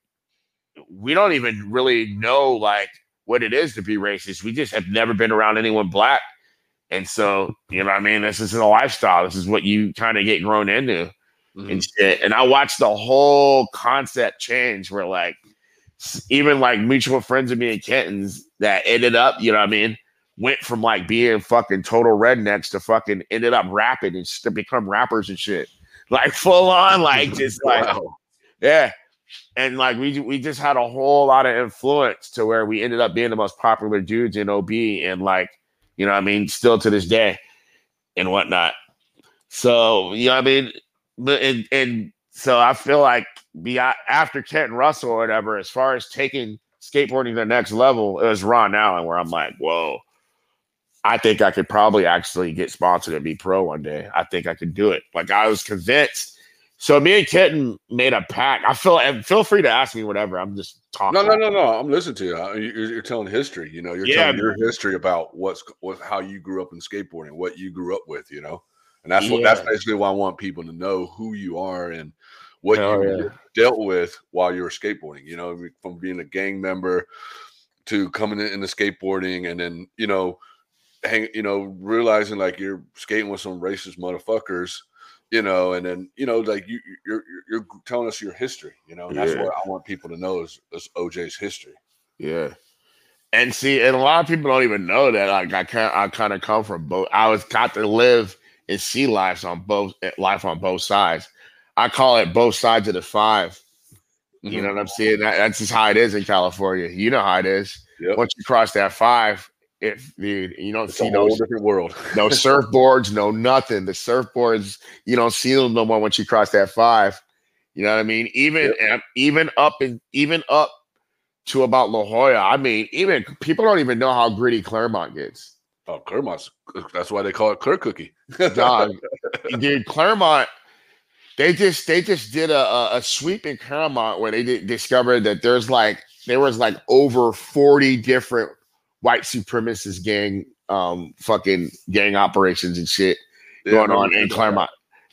we don't even really know, like, what it is to be racist. We just have never been around anyone black. And so, you know what I mean? This is a lifestyle. This is what you kind of get grown into and shit. And I watched the whole concept change where, like, even, like, mutual friends of me and Kenton's that ended up, you know what I mean, went from, like, being fucking total rednecks to fucking ended up rapping and to become rappers and shit. Like, full on, like, just, like, wow. Yeah. And, like, we just had a whole lot of influence to where we ended up being the most popular dudes in OB and, like, you know what I mean, still to this day and whatnot. So, you know what I mean? And so I feel like beyond, after Kenton Russell or whatever, as far as taking skateboarding to the next level, it was Ron Allen where I'm like, whoa, I think I could probably actually get sponsored and be pro one day. I think I could do it. Like, I was convinced. So me and Kenton made a pact. I feel, and feel free to ask me whatever. I'm just talking. No. I'm listening to you. You're telling history. You know, telling your history about how you grew up in skateboarding, what you grew up with. You know, and that's what that's basically why I want people to know who you are and what you dealt with while you were skateboarding. You know, from being a gang member to coming into skateboarding, and then realizing like you're skating with some racist motherfuckers, you know, and then, you know, like you're telling us your history, you know, and that's what I want people to know is OJ's history. Yeah. And see, and a lot of people don't even know that. Like, I kind of come from both. I was got to live and see life on both sides. I call it both sides of the five. You know what I'm saying? That's just how it is in California. You know how it is. Yep. Once you cross that five, you don't see no different world. No surfboards, no nothing. The surfboards, you don't see them no more once you cross that five. You know what I mean? Even up to about La Jolla. I mean, even people don't even know how gritty Claremont gets. Oh, Claremont's, that's why they call it Clear Cookie. Dog, dude, Claremont. They just did a sweep in Claremont where they discovered that there was over 40 different white supremacist gang, fucking gang operations and shit going on in Claremont.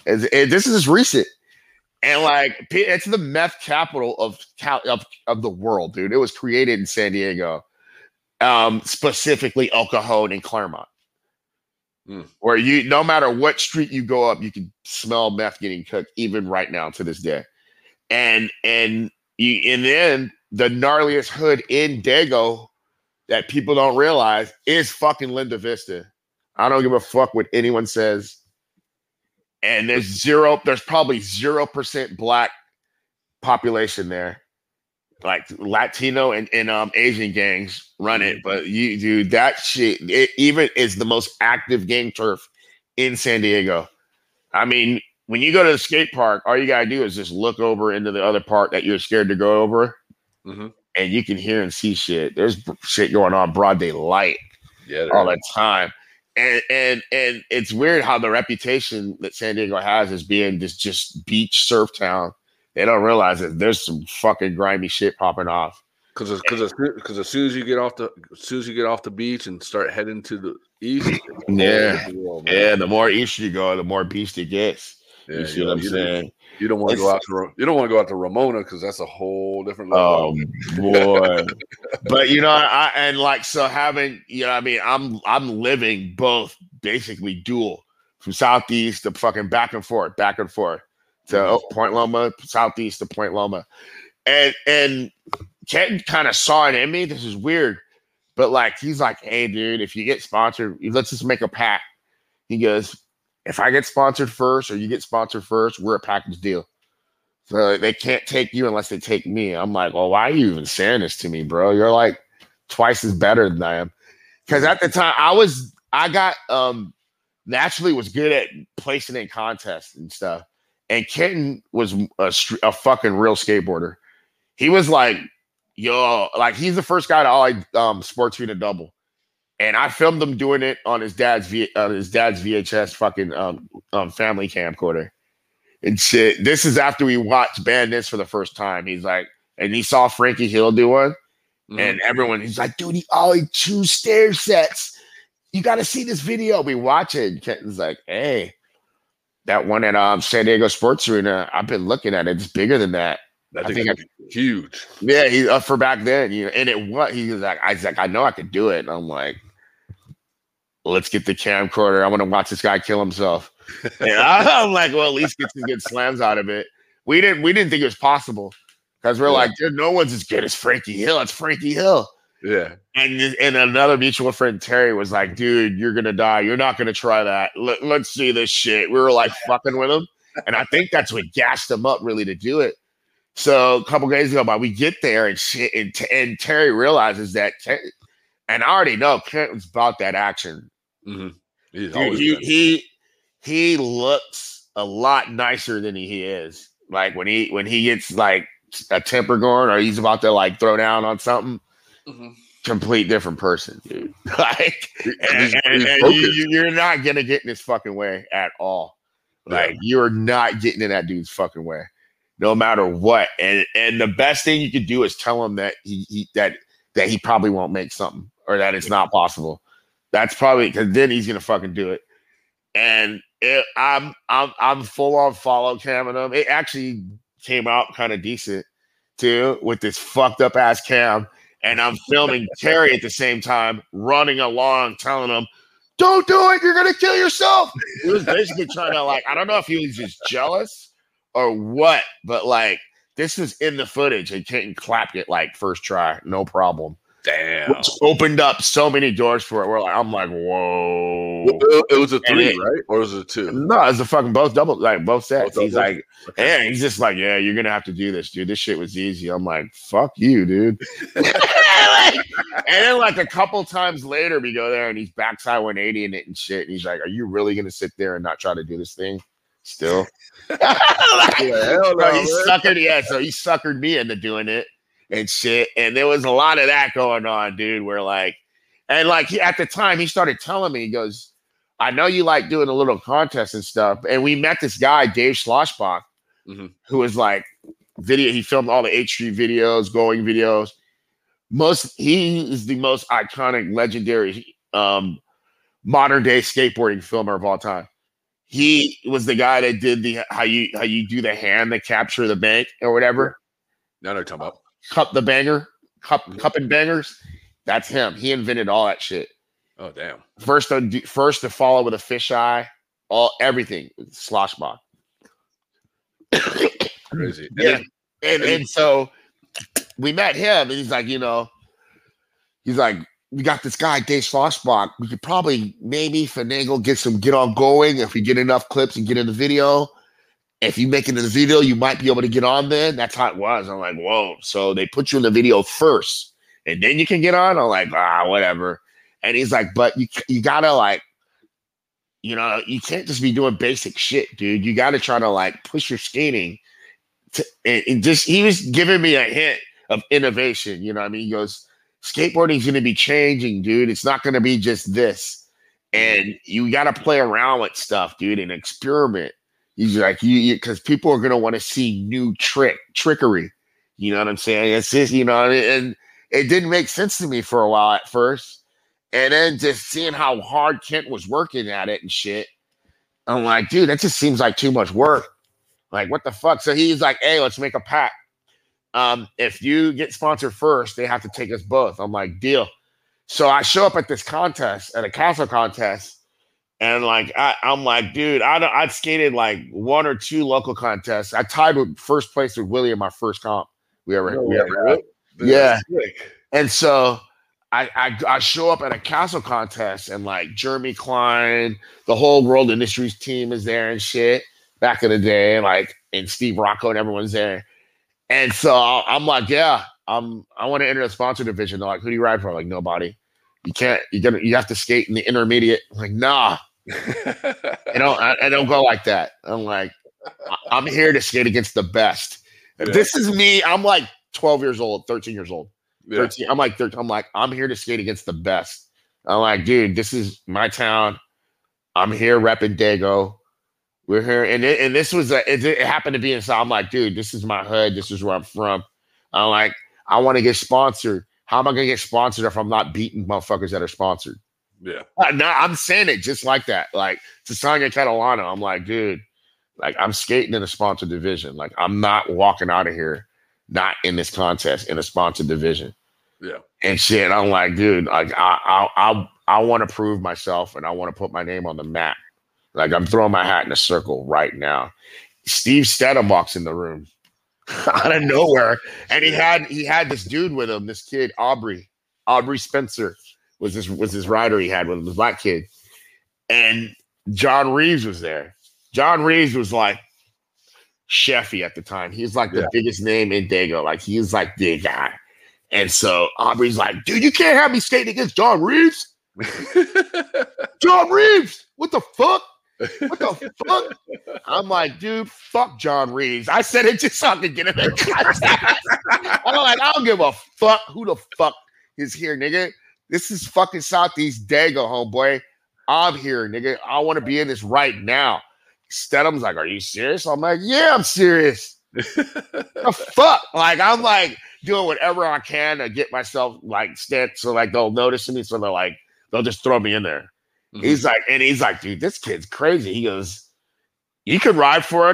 And this is recent, and like it's the meth capital of the world, dude. It was created in San Diego, specifically El Cajon in Claremont, where you no matter what street you go up, you can smell meth getting cooked even right now to this day, and then the gnarliest hood in Dago that people don't realize is fucking Linda Vista. I don't give a fuck what anyone says. And there's probably 0% black population there. Like Latino and Asian gangs run it, but you do that shit. It even is the most active gang turf in San Diego. I mean, when you go to the skate park, all you gotta do is just look over into the other part that you're scared to go over. Mm-hmm. And you can hear and see shit. There's shit going on broad daylight all the time. And it's weird how the reputation that San Diego has as being this just beach surf town. They don't realize that there's some fucking grimy shit popping off. Because as soon as you get off the beach and start heading to the east, the more east you go, the more beast it gets. Yeah, you see what I'm saying? You don't want to go out to Ramona because that's a whole different level. Oh boy! But you know, I'm living both basically dual from southeast to fucking back and forth to Point Loma, southeast to Point Loma, and Kenton kind of saw it in me. This is weird, but like he's like, hey dude, if you get sponsored, let's just make a pact. He goes, if I get sponsored first or you get sponsored first, we're a package deal. So they can't take you unless they take me. I'm like, well, why are you even saying this to me, bro? You're like twice as better than I am. Because at the time I got naturally was good at placing in contests and stuff. And Kenton was a fucking real skateboarder. He was like, yo, like he's the first guy to Sports Arena double. And I filmed him doing it on his dad's VHS fucking family camcorder and shit. This is after we watched Bandits for the first time. He's like, and he saw Frankie Hill do one, and everyone, he's like, dude, he always chews stair sets. You got to see this video. We watch it. And Kenton's like, hey, that one at San Diego Sports Arena, I've been looking at it. It's bigger than that. That thing is huge. Yeah, he for back then, you know. And it was, he was like, I know I could do it. And I'm like, let's get the camcorder. I want to watch this guy kill himself. And I'm like, well, at least get some good slams out of it. We didn't think it was possible because we're like, dude, no one's as good as Frankie Hill. It's Frankie Hill. Yeah. And another mutual friend, Terry, was like, dude, you're gonna die. You're not gonna try that. Let's see this shit. We were like fucking with him, and I think that's what gassed him up really to do it. So a couple days go by, we get there and shit, and Terry realizes that, and I already know Kenton's about that action. Mm-hmm. Dude, he looks a lot nicer than he is. Like when he gets like a temper going or he's about to like throw down on something, complete different person, dude. Like and you're not gonna get in his fucking way at all. Like you're not getting in that dude's fucking way, no matter what. And the best thing you could do is tell him that he probably won't make something or that it's not possible. That's probably because then he's gonna fucking do it. And I'm full on follow camming him. It actually came out kind of decent too with this fucked up ass cam. And I'm filming Terry at the same time, running along, telling him, don't do it. You're going to kill yourself. He was basically trying to like, I don't know if he was just jealous or what, but like this is in the footage and Kenton clapped it like first try. No problem. Damn. Which opened up so many doors for it. I'm like, whoa. It was a 3, right? Or was it a 2? No, it was a fucking both double, like both sets. Both he's doubles. Like, okay. And he's just like, yeah, you're gonna have to do this, dude. This shit was easy. I'm like, fuck you, dude. And then like a couple times later, we go there and he's backside 180 in it and shit. And he's like, are you really gonna sit there and not try to do this thing? Still. Like, yeah, hell no, he suckered. Yeah, so he suckered me into doing it. And shit, and there was a lot of that going on, dude, where like, and like he, at the time he started telling me, he goes, I know you like doing a little contest and stuff. And we met this guy, Dave Schlossbach, who was like video, he filmed all the H Street videos, going videos. He is the most iconic, legendary modern day skateboarding filmer of all time. He was the guy that did the how you do the hand that capture the bank or whatever. No, come up. Cup the banger, cup and bangers. That's him. He invented all that shit. Oh damn! First to follow with a fisheye, everything. Sloshbach. Crazy. Yeah, and so we met him, and he's like, you know, we got this guy Dave Sloshbach. We could probably maybe finagle get on going if we get enough clips and get in the video. If you make it in the video, you might be able to get on then. That's how it was. I'm like, whoa. So they put you in the video first, and then you can get on? I'm like, whatever. And he's like, but you got to like, you know, you can't just be doing basic shit, dude. You got to try to like push your skating. He was giving me a hint of innovation. You know what I mean? He goes, skateboarding's going to be changing, dude. It's not going to be just this. And you got to play around with stuff, dude, and experiment. He's like, because people are going to want to see new trickery. You know what I'm saying? It's just, you know, and it didn't make sense to me for a while at first. And then just seeing how hard Kent was working at it and shit, I'm like, dude, that just seems like too much work. Like, what the fuck? So he's like, hey, let's make a pact. If you get sponsored first, they have to take us both. I'm like, deal. So I show up at this contest, at a castle contest. And like I'm like, dude, I'd skated like one or two local contests. I tied with first place with Willie in my first comp we ever had. Yeah. And so I show up at a castle contest and like Jeremy Klein, the whole World Industries team is there and shit back in the day, and like and Steve Rocco and everyone's there. And so I'm like, yeah, I want to enter the sponsor division. They're like, who do you ride for? I'm like, nobody. You have to skate in the intermediate. I'm like, nah. I don't go like that. I'm like, I'm here to skate against the best. Yeah. This is me. I'm like 12 years old, 13 years old. Yeah. 13. I'm like 13. I'm like, I'm here to skate against the best. I'm like, dude, this is my town. I'm here repping Dago. We're here, and this was it happened to be in. So I'm like, dude, this is my hood. This is where I'm from. I'm like, I want to get sponsored. How am I gonna get sponsored if I'm not beating motherfuckers that are sponsored? Yeah, no, I'm saying it just like that. Like to Sonia Catalano, I'm like, dude, like I'm skating in a sponsored division. Like I'm not walking out of here not in this contest in a sponsored division. Yeah, and shit, I'm like, dude, like I want to prove myself and I want to put my name on the map. Like I'm throwing my hat in a circle right now. Steve Stedham walks in the room out of nowhere, and he had this dude with him, this kid Aubrey Spencer. Was this rider he had with him, this black kid. And John Reeves was there. John Reeves was like Sheffy at the time. He was like the biggest name in Dago. Like he was like the guy. And so Aubrey's like, dude, you can't have me skating against John Reeves. John Reeves, what the fuck? What the fuck? I'm like, dude, fuck John Reeves. I said it just so I could get in that contest. I'm like, I don't give a fuck who the fuck is here, nigga. This is fucking Southeast Dago, homeboy. I'm here, nigga. I want to be in this right now. Stedham's like, are you serious? I'm like, yeah, I'm serious. The fuck? Like, I'm like doing whatever I can to get myself like stand so like they'll notice me. So they're like, they'll just throw me in there. Mm-hmm. He's like, dude, this kid's crazy. He goes, you can ride for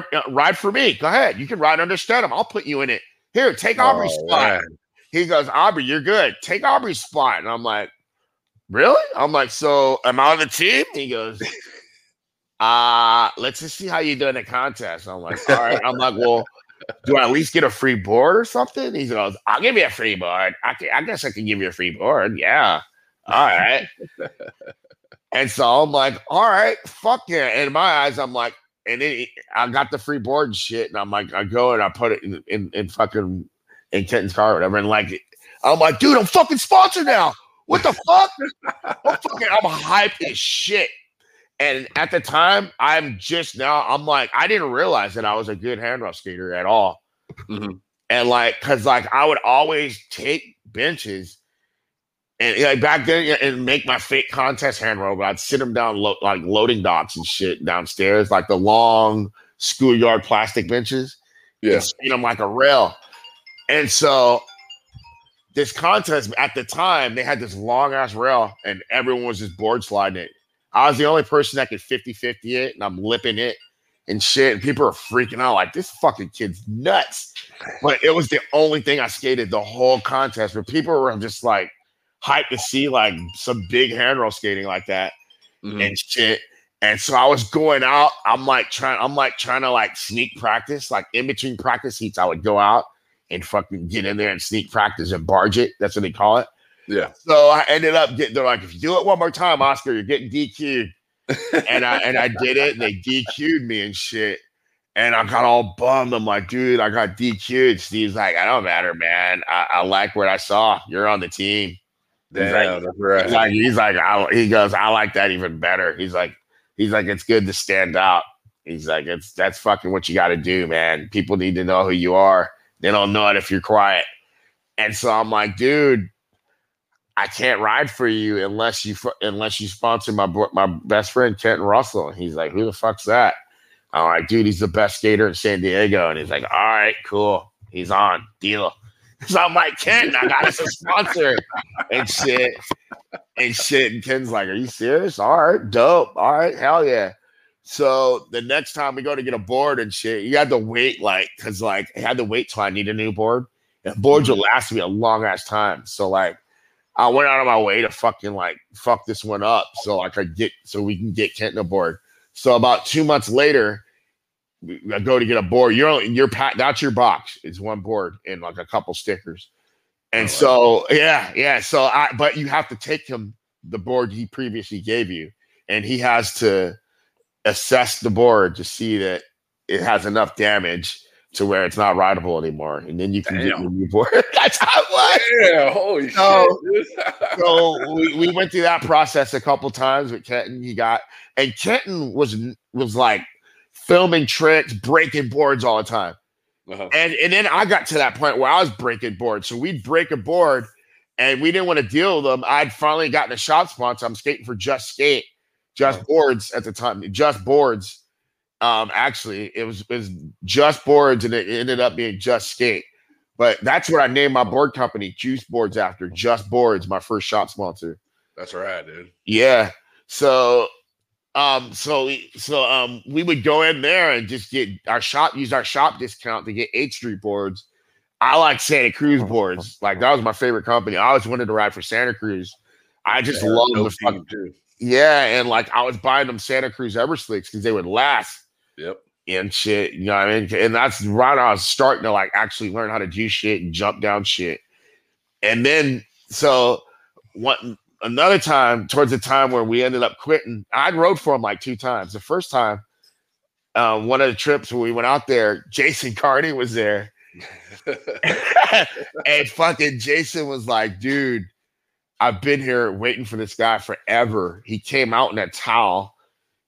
me. Go ahead. You can ride under Stedham. I'll put you in it. Here, take Aubrey's spot. Man. He goes, Aubrey, you're good. Take Aubrey's spot. And I'm like, really? I'm like, so am I on the team? He goes, let's just see how you do in the contest. I'm like, all right. I'm like, well, do I at least get a free board or something? He goes, I'll give you a free board. I guess I can give you a free board. Yeah. All right. And so I'm like, all right, fuck yeah. And in my eyes, I'm like, and then I got the free board and shit. And I'm like, I go and I put it in fucking – in Kenton's car or whatever, and like I'm like, dude, I'm fucking sponsored now. What the fuck? I'm hyped as shit. And at the time, I'm like, I didn't realize that I was a good hand rough skater at all. Mm-hmm. And like, cause like I would always take benches and like back then and make my fake contest hand roll, but I'd sit them down like loading docks and shit downstairs, like the long schoolyard plastic benches. Yeah. And skate them like a rail. And so this contest at the time, they had this long ass rail and everyone was just board sliding it. I was the only person that could 50-50 it, and I'm lipping it and shit. And people are freaking out like, this fucking kid's nuts. But it was the only thing I skated the whole contest, but people were just like hyped to see like some big hand roll skating like that and shit. And so I was going out. I'm like trying to like sneak practice, like in between practice heats, I would go out and fucking get in there and sneak practice and barge it. That's what they call it. Yeah. So I ended up getting, they're like, if you do it one more time, Oscar, you're getting DQ'd. And I did it, and they DQ'd me and shit. And I got all bummed. I'm like, dude, I got DQ'd. Steve's like, I don't matter, man. I like what I saw. You're on the team. He goes, I like that even better. He's like, it's good to stand out. He's like, that's fucking what you got to do, man. People need to know who you are. They don't know it if you're quiet. And so I'm like, dude, I can't ride for you unless you sponsor my best friend, Kenton Russell. And he's like, who the fuck's that? I'm like, dude, he's the best skater in San Diego. And he's like, all right, cool. He's on. Deal. So I'm like, Kenton, I got us a sponsor and shit. And Kenton's like, are you serious? All right, dope. All right, hell yeah. So the next time we go to get a board and shit, you had to wait, like, cause like I had to wait till I need a new board, and boards will last me a long ass time. So like, I went out of my way to fucking like fuck this one up, so like we can get Kenton a board. So about 2 months later, I go to get a board. That's your box. It's one board and like a couple stickers, and yeah. So but you have to take him the board he previously gave you, and he has to assess the board to see that it has enough damage to where it's not rideable anymore, and then you can get your new board. That's how it was. Yeah, holy shit. So we went through that process a couple times with Kenton. Kenton was like filming tricks, breaking boards all the time. Uh-huh. And then I got to that point where I was breaking boards. So we'd break a board and we didn't want to deal with them. I'd finally gotten a shop sponsor. I'm skating for Just Skate, Just Boards at the time, Just Boards. Actually, it was Just Boards, and it ended up being Just Skate. But that's what I named my board company, Juice Boards, after Just Boards, my first shop sponsor. That's right, dude. Yeah. So we would go in there and just get our shop, use our shop discount to get 8th Street boards. I like Santa Cruz boards. Like, that was my favorite company. I always wanted to ride for Santa Cruz. I just loved the fucking dude. Yeah, and like I was buying them Santa Cruz Everslicks because they would last. Yep. And shit, you know what I mean? And that's right. I was starting to like actually learn how to do shit and jump down shit. And then so one. Another time, towards the time where we ended up quitting, I rode for him like 2 times. The first time, one of the trips when we went out there, Jason Carney was there. And fucking Jason was like, dude, I've been here waiting for this guy forever. He came out in a towel,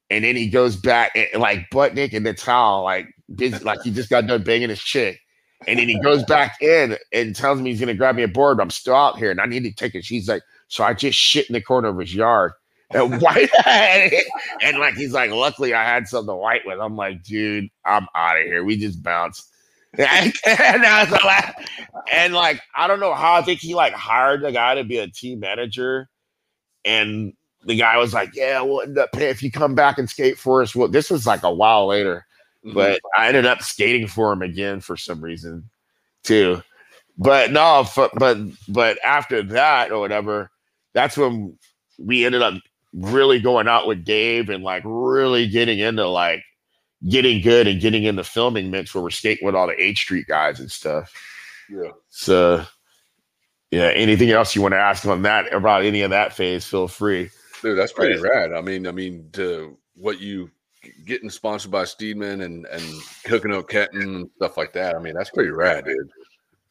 and then he goes back and, like, butt naked in the towel, like busy, like he just got done banging his chick. And then he goes back in and tells me he's going to grab me a board, but I'm still out here, and I need to take it. She's like, so I just shit in the corner of his yard. And white and like he's like, luckily I had something to white with. I'm like, dude, I'm out of here. We just bounced. And I was like, I don't know how. I think he like hired the guy to be a team manager. And the guy was like, yeah, we'll end up paying if you come back and skate for us. Well, this was like a while later. Mm-hmm. But I ended up skating for him again for some reason too. But no, but after that or whatever, that's when we ended up really going out with Dave and like really getting into like getting good and getting into filming mix where we're skating with all the 8th Street guys and stuff. Yeah. So yeah, anything else you want to ask on that about any of that phase, feel free. Dude, that's pretty rad. I mean to what you getting sponsored by Steedman and hooking up Kenton and stuff like that. I mean, that's pretty rad, dude.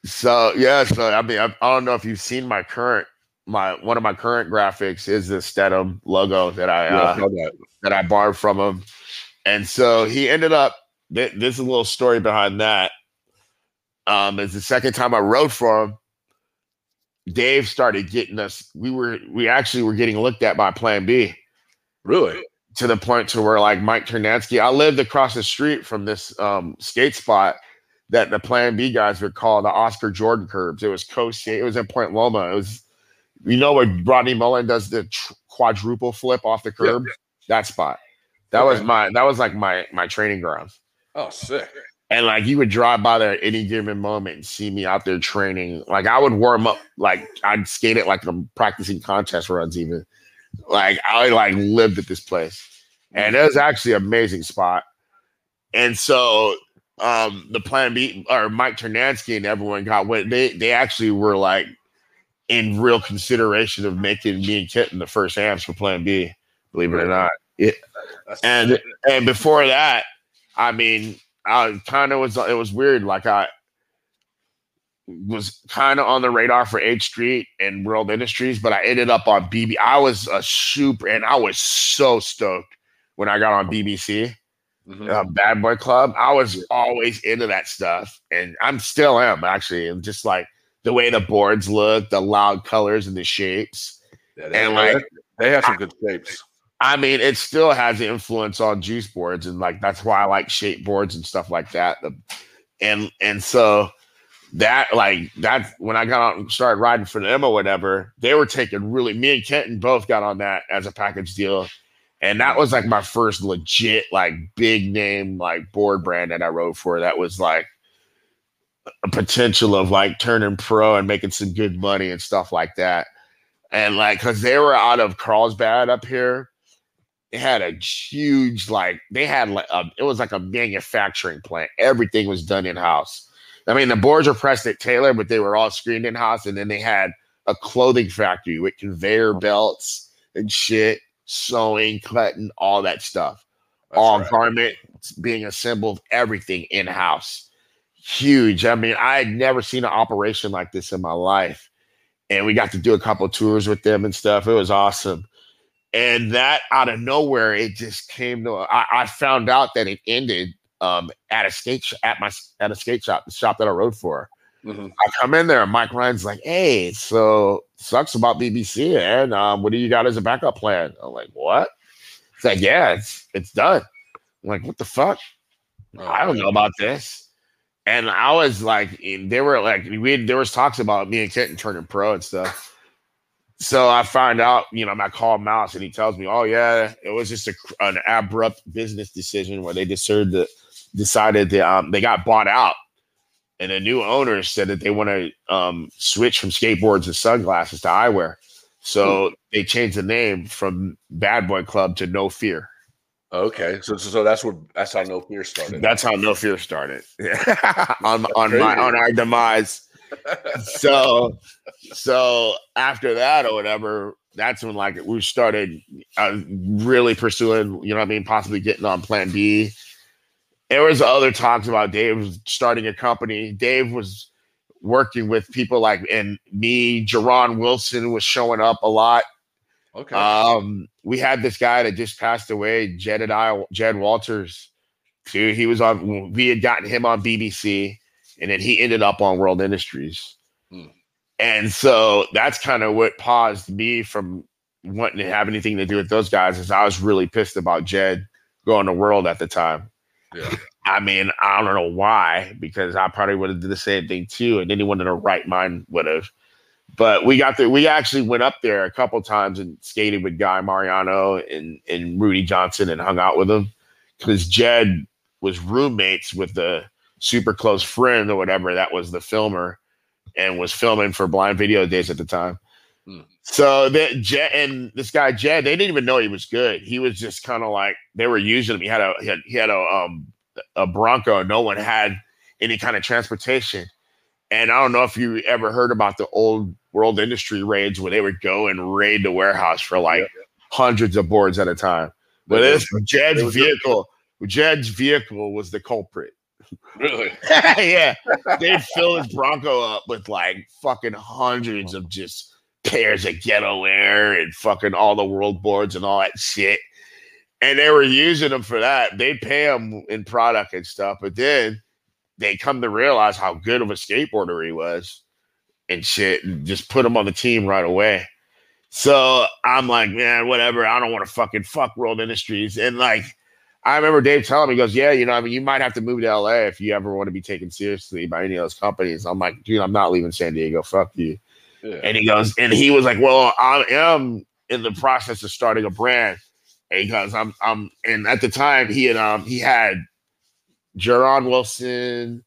So yeah, so I mean, I don't know if you've seen my current. One of my current graphics is the Stedham logo that I borrowed from him. And so he ended up, this is a little story behind that. It's the second time I rode for him. Dave started getting us, we actually were getting looked at by Plan B. Really? To the point to where like Mike Ternansky, I lived across the street from this skate spot that the Plan B guys would call the Oscar Jordan curbs. It was It was in Point Loma. It was, you know where Rodney Mullen does the quadruple flip off the curb? Yeah. That spot. That was like my training ground. Oh, sick. And like you would drive by there at any given moment and see me out there training. Like I would warm up, like I'd skate it like I'm practicing contest runs even. Like I like lived at this place. And it was actually an amazing spot. And so the Plan B or Mike Ternansky and everyone got went. They actually were like in real consideration of making me and Kenton the first amps for Plan B, believe it or not. Yeah. And before that, I mean, it was weird. Like I was kind of on the radar for 8th Street and World Industries, but I ended up on BB. I was so stoked when I got on BBC. Mm-hmm. Bad Boy Club. I was always into that stuff, and I'm still am actually. And just like the way the boards look, the loud colors and the shapes, they have some good shapes. I mean, it still has influence on Juice Boards, and like that's why I like shape boards and stuff like that. And so that like that when I got out and started riding for them or whatever, they were taking really. Me and Kenton both got on that as a package deal. And that was like my first legit, like big name, like board brand that I rode for. That was like a potential of like turning pro and making some good money and stuff like that. And like, cause they were out of Carlsbad up here. They had a huge, like they had like, it was like a manufacturing plant. Everything was done in house. I mean, the boards were pressed at Taylor, but they were all screened in house. And then they had a clothing factory with conveyor belts and shit. Sewing, cutting, all that stuff. That's all right. Garment being assembled, everything in house. huge. I mean, I had never seen an operation like this in my life. And we got to do a couple of tours with them and stuff. It was awesome. And that out of nowhere, it just came to. I found out that it ended at a skate shop, the shop that I rode for. Mm-hmm. I come in there, and Mike Ryan's like, "Hey, so sucks about BBC, and what do you got as a backup plan?" I'm like, "What?" It's like, "Yeah, it's done." I'm like, "What the fuck? I don't know about this." And I was like, "They were like, there was talks about me and Kenton turning pro and stuff." So I find out, I call Mouse and he tells me, "Oh yeah, it was just an abrupt business decision where they decided they got bought out, and the new owner said that they want to switch from skateboards and sunglasses to eyewear. So they changed the name from Bad Boy Club to No Fear." Okay, so that's how No Fear started. That's how No Fear started. on our demise. So after that or whatever, that's when we started really pursuing, possibly getting on Plan B. There was other talks about Dave starting a company. Dave was working with people and me. Jerron Wilson was showing up a lot. Okay. We had this guy that just passed away, Jed Walters. Dude, we had gotten him on BBC. And then he ended up on World Industries. Hmm. And so that's kind of what paused me from wanting to have anything to do with those guys, is I was really pissed about Jed going to World at the time. Yeah. I mean, I don't know why, because I probably would have did the same thing too, and anyone in their right mind would have. But we got there. We actually went up there a couple times and skated with Guy Mariano and Rudy Johnson and hung out with them, because Jed was roommates with the super close friend or whatever that was the filmer and was filming for Blind Video Days at the time. Mm. So Jed and this guy Jed, they didn't even know he was good. He was just kind of they were using him. He had a Bronco. No one had any kind of transportation. And I don't know if you ever heard about the old World Industry raids where they would go and raid the warehouse for hundreds of boards at a time. But Jed's vehicle was the culprit. Really? Yeah. They'd fill his Bronco up with fucking hundreds of just pairs of ghetto wear and fucking all the world boards and all that shit. And they were using them for that. They'd pay him in product and stuff. But then they come to realize how good of a skateboarder he was and shit, and just put him on the team right away. So I'm like, man, whatever. I don't want to fucking fuck World Industries. And I remember Dave telling me, he goes, yeah, you might have to move to LA if you ever want to be taken seriously by any of those companies. I'm like, dude, I'm not leaving San Diego. Fuck you. Yeah. And he was like, well, I am in the process of starting a brand. And he goes, and at the time he had Jerron Wilson,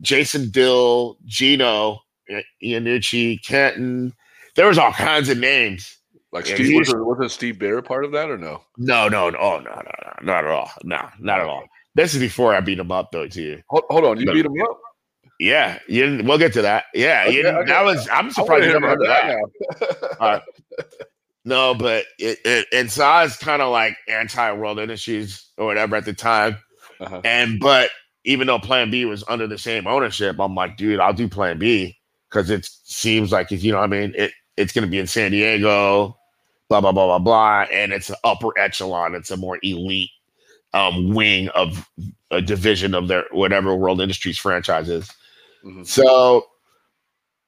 Jason Dill, Gino, Iannucci, Kenton. There was all kinds of names. Steve, wasn't Steve Bear part of that or no? No, not at all. No, not at all. This is before I beat him up though, too. Hold on, beat him up? Yeah, we'll get to that. Yeah, okay, I'm surprised you never heard of that. No, but and so I was kind of anti-World Industries or whatever at the time, but even though Plan B was under the same ownership, I'm like, dude, I'll do Plan B because it seems like it's going to be in San Diego. Blah, blah, blah, blah, blah. And it's an upper echelon. It's a more elite wing of a division of their whatever World Industries franchise is. Mm-hmm. So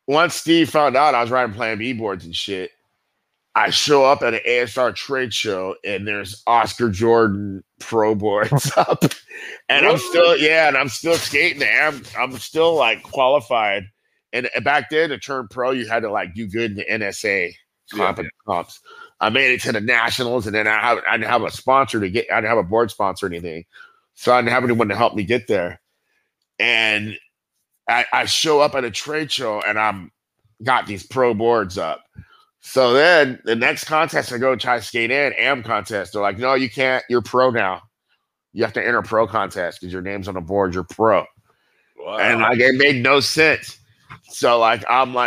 once Steve found out I was riding Plan B boards and shit, I show up at an ASR trade show and there's Oscar Jordan pro boards up. And I'm still skating there. I'm still qualified. And back then, to turn pro, you had to do good in the NSA comps. I made it to the nationals, and then I didn't have a sponsor to get. I didn't have a board sponsor or anything, so I didn't have anyone to help me get there. And I show up at a trade show, and I'm got these pro boards up. So then the next contest I go try to skate in AM contest. They're like, no, you can't. You're pro now. You have to enter pro contest because your name's on the board. You're pro, wow. And it made no sense. So I'm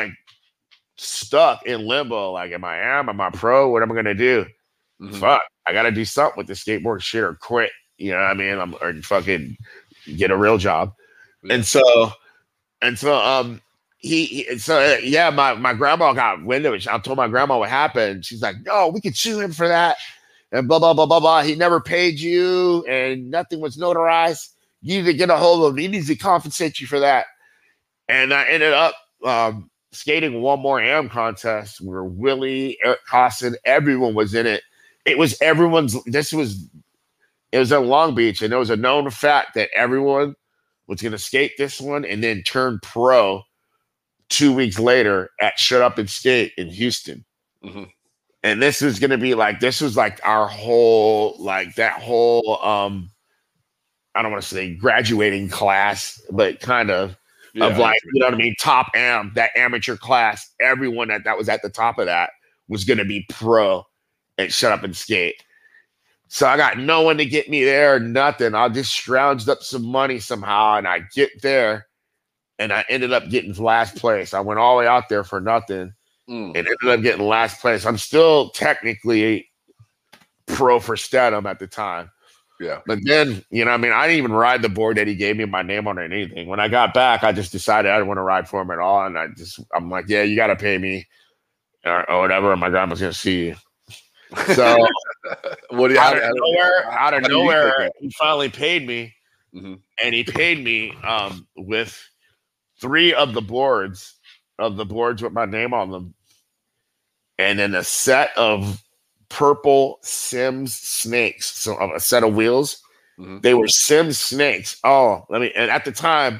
stuck in limbo. Am I pro? What am I gonna do? Mm-hmm. Fuck! I gotta do something with the skateboard shit or quit. You know what I mean? Or fucking get a real job. And so my grandma got wind of it. I told my grandma what happened. She's like, no, we could sue him for that. And blah, blah, blah, blah, blah. He never paid you and nothing was notarized. You need to get a hold of him. He needs to compensate you for that. And I ended up skating one more AM contest where Willie, Eric Costin, everyone was in it. It was everyone's. It was in Long Beach, and it was a known fact that everyone was going to skate this one and then turn pro 2 weeks later at Shut Up and Skate in Houston. Mm-hmm. And this is going to be like, this was like our whole, like that whole, I don't want to say graduating class, but kind of, yeah, of like, you know what I mean? Top am, that amateur class, everyone that was at the top of that was going to be pro at Shut Up and Skate. So I got no one to get me there, nothing. I just scrounged up some money somehow, and I get there, and I ended up getting last place. I went all the way out there for nothing. And ended up getting last place. I'm still technically pro for Statham at the time. Yeah. But then, you know, I mean, I didn't even ride the board that he gave me my name on or anything. When I got back, I just decided I didn't want to ride for him at all. And I'm like, yeah, you got to pay me or whatever. And my grandma's going to see you. So out of nowhere, he finally paid me. Mm-hmm. And he paid me with three of the boards with my name on them. And then a set of purple Sims snakes. So a set of wheels. Mm-hmm. They were Sims snakes. Oh, and at the time,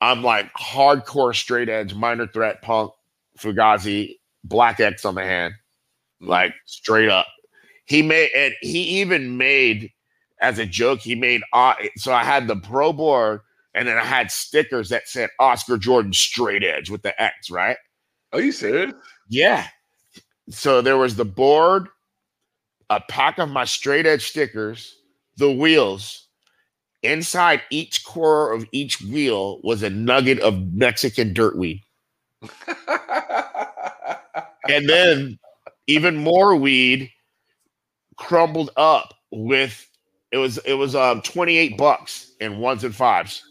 I'm like hardcore straight edge, minor threat, punk, Fugazi, black X on the hand. Mm-hmm. Like straight up. He even made, as a joke, so I had the pro board, and then I had stickers that said Oscar Jordan straight edge with the X, right? Are you serious? Yeah. So there was the board, a pack of my straight edge stickers, the wheels. Inside each corner of each wheel was a nugget of Mexican dirtweed. And then even more weed crumbled up with, it was $28 in ones and fives.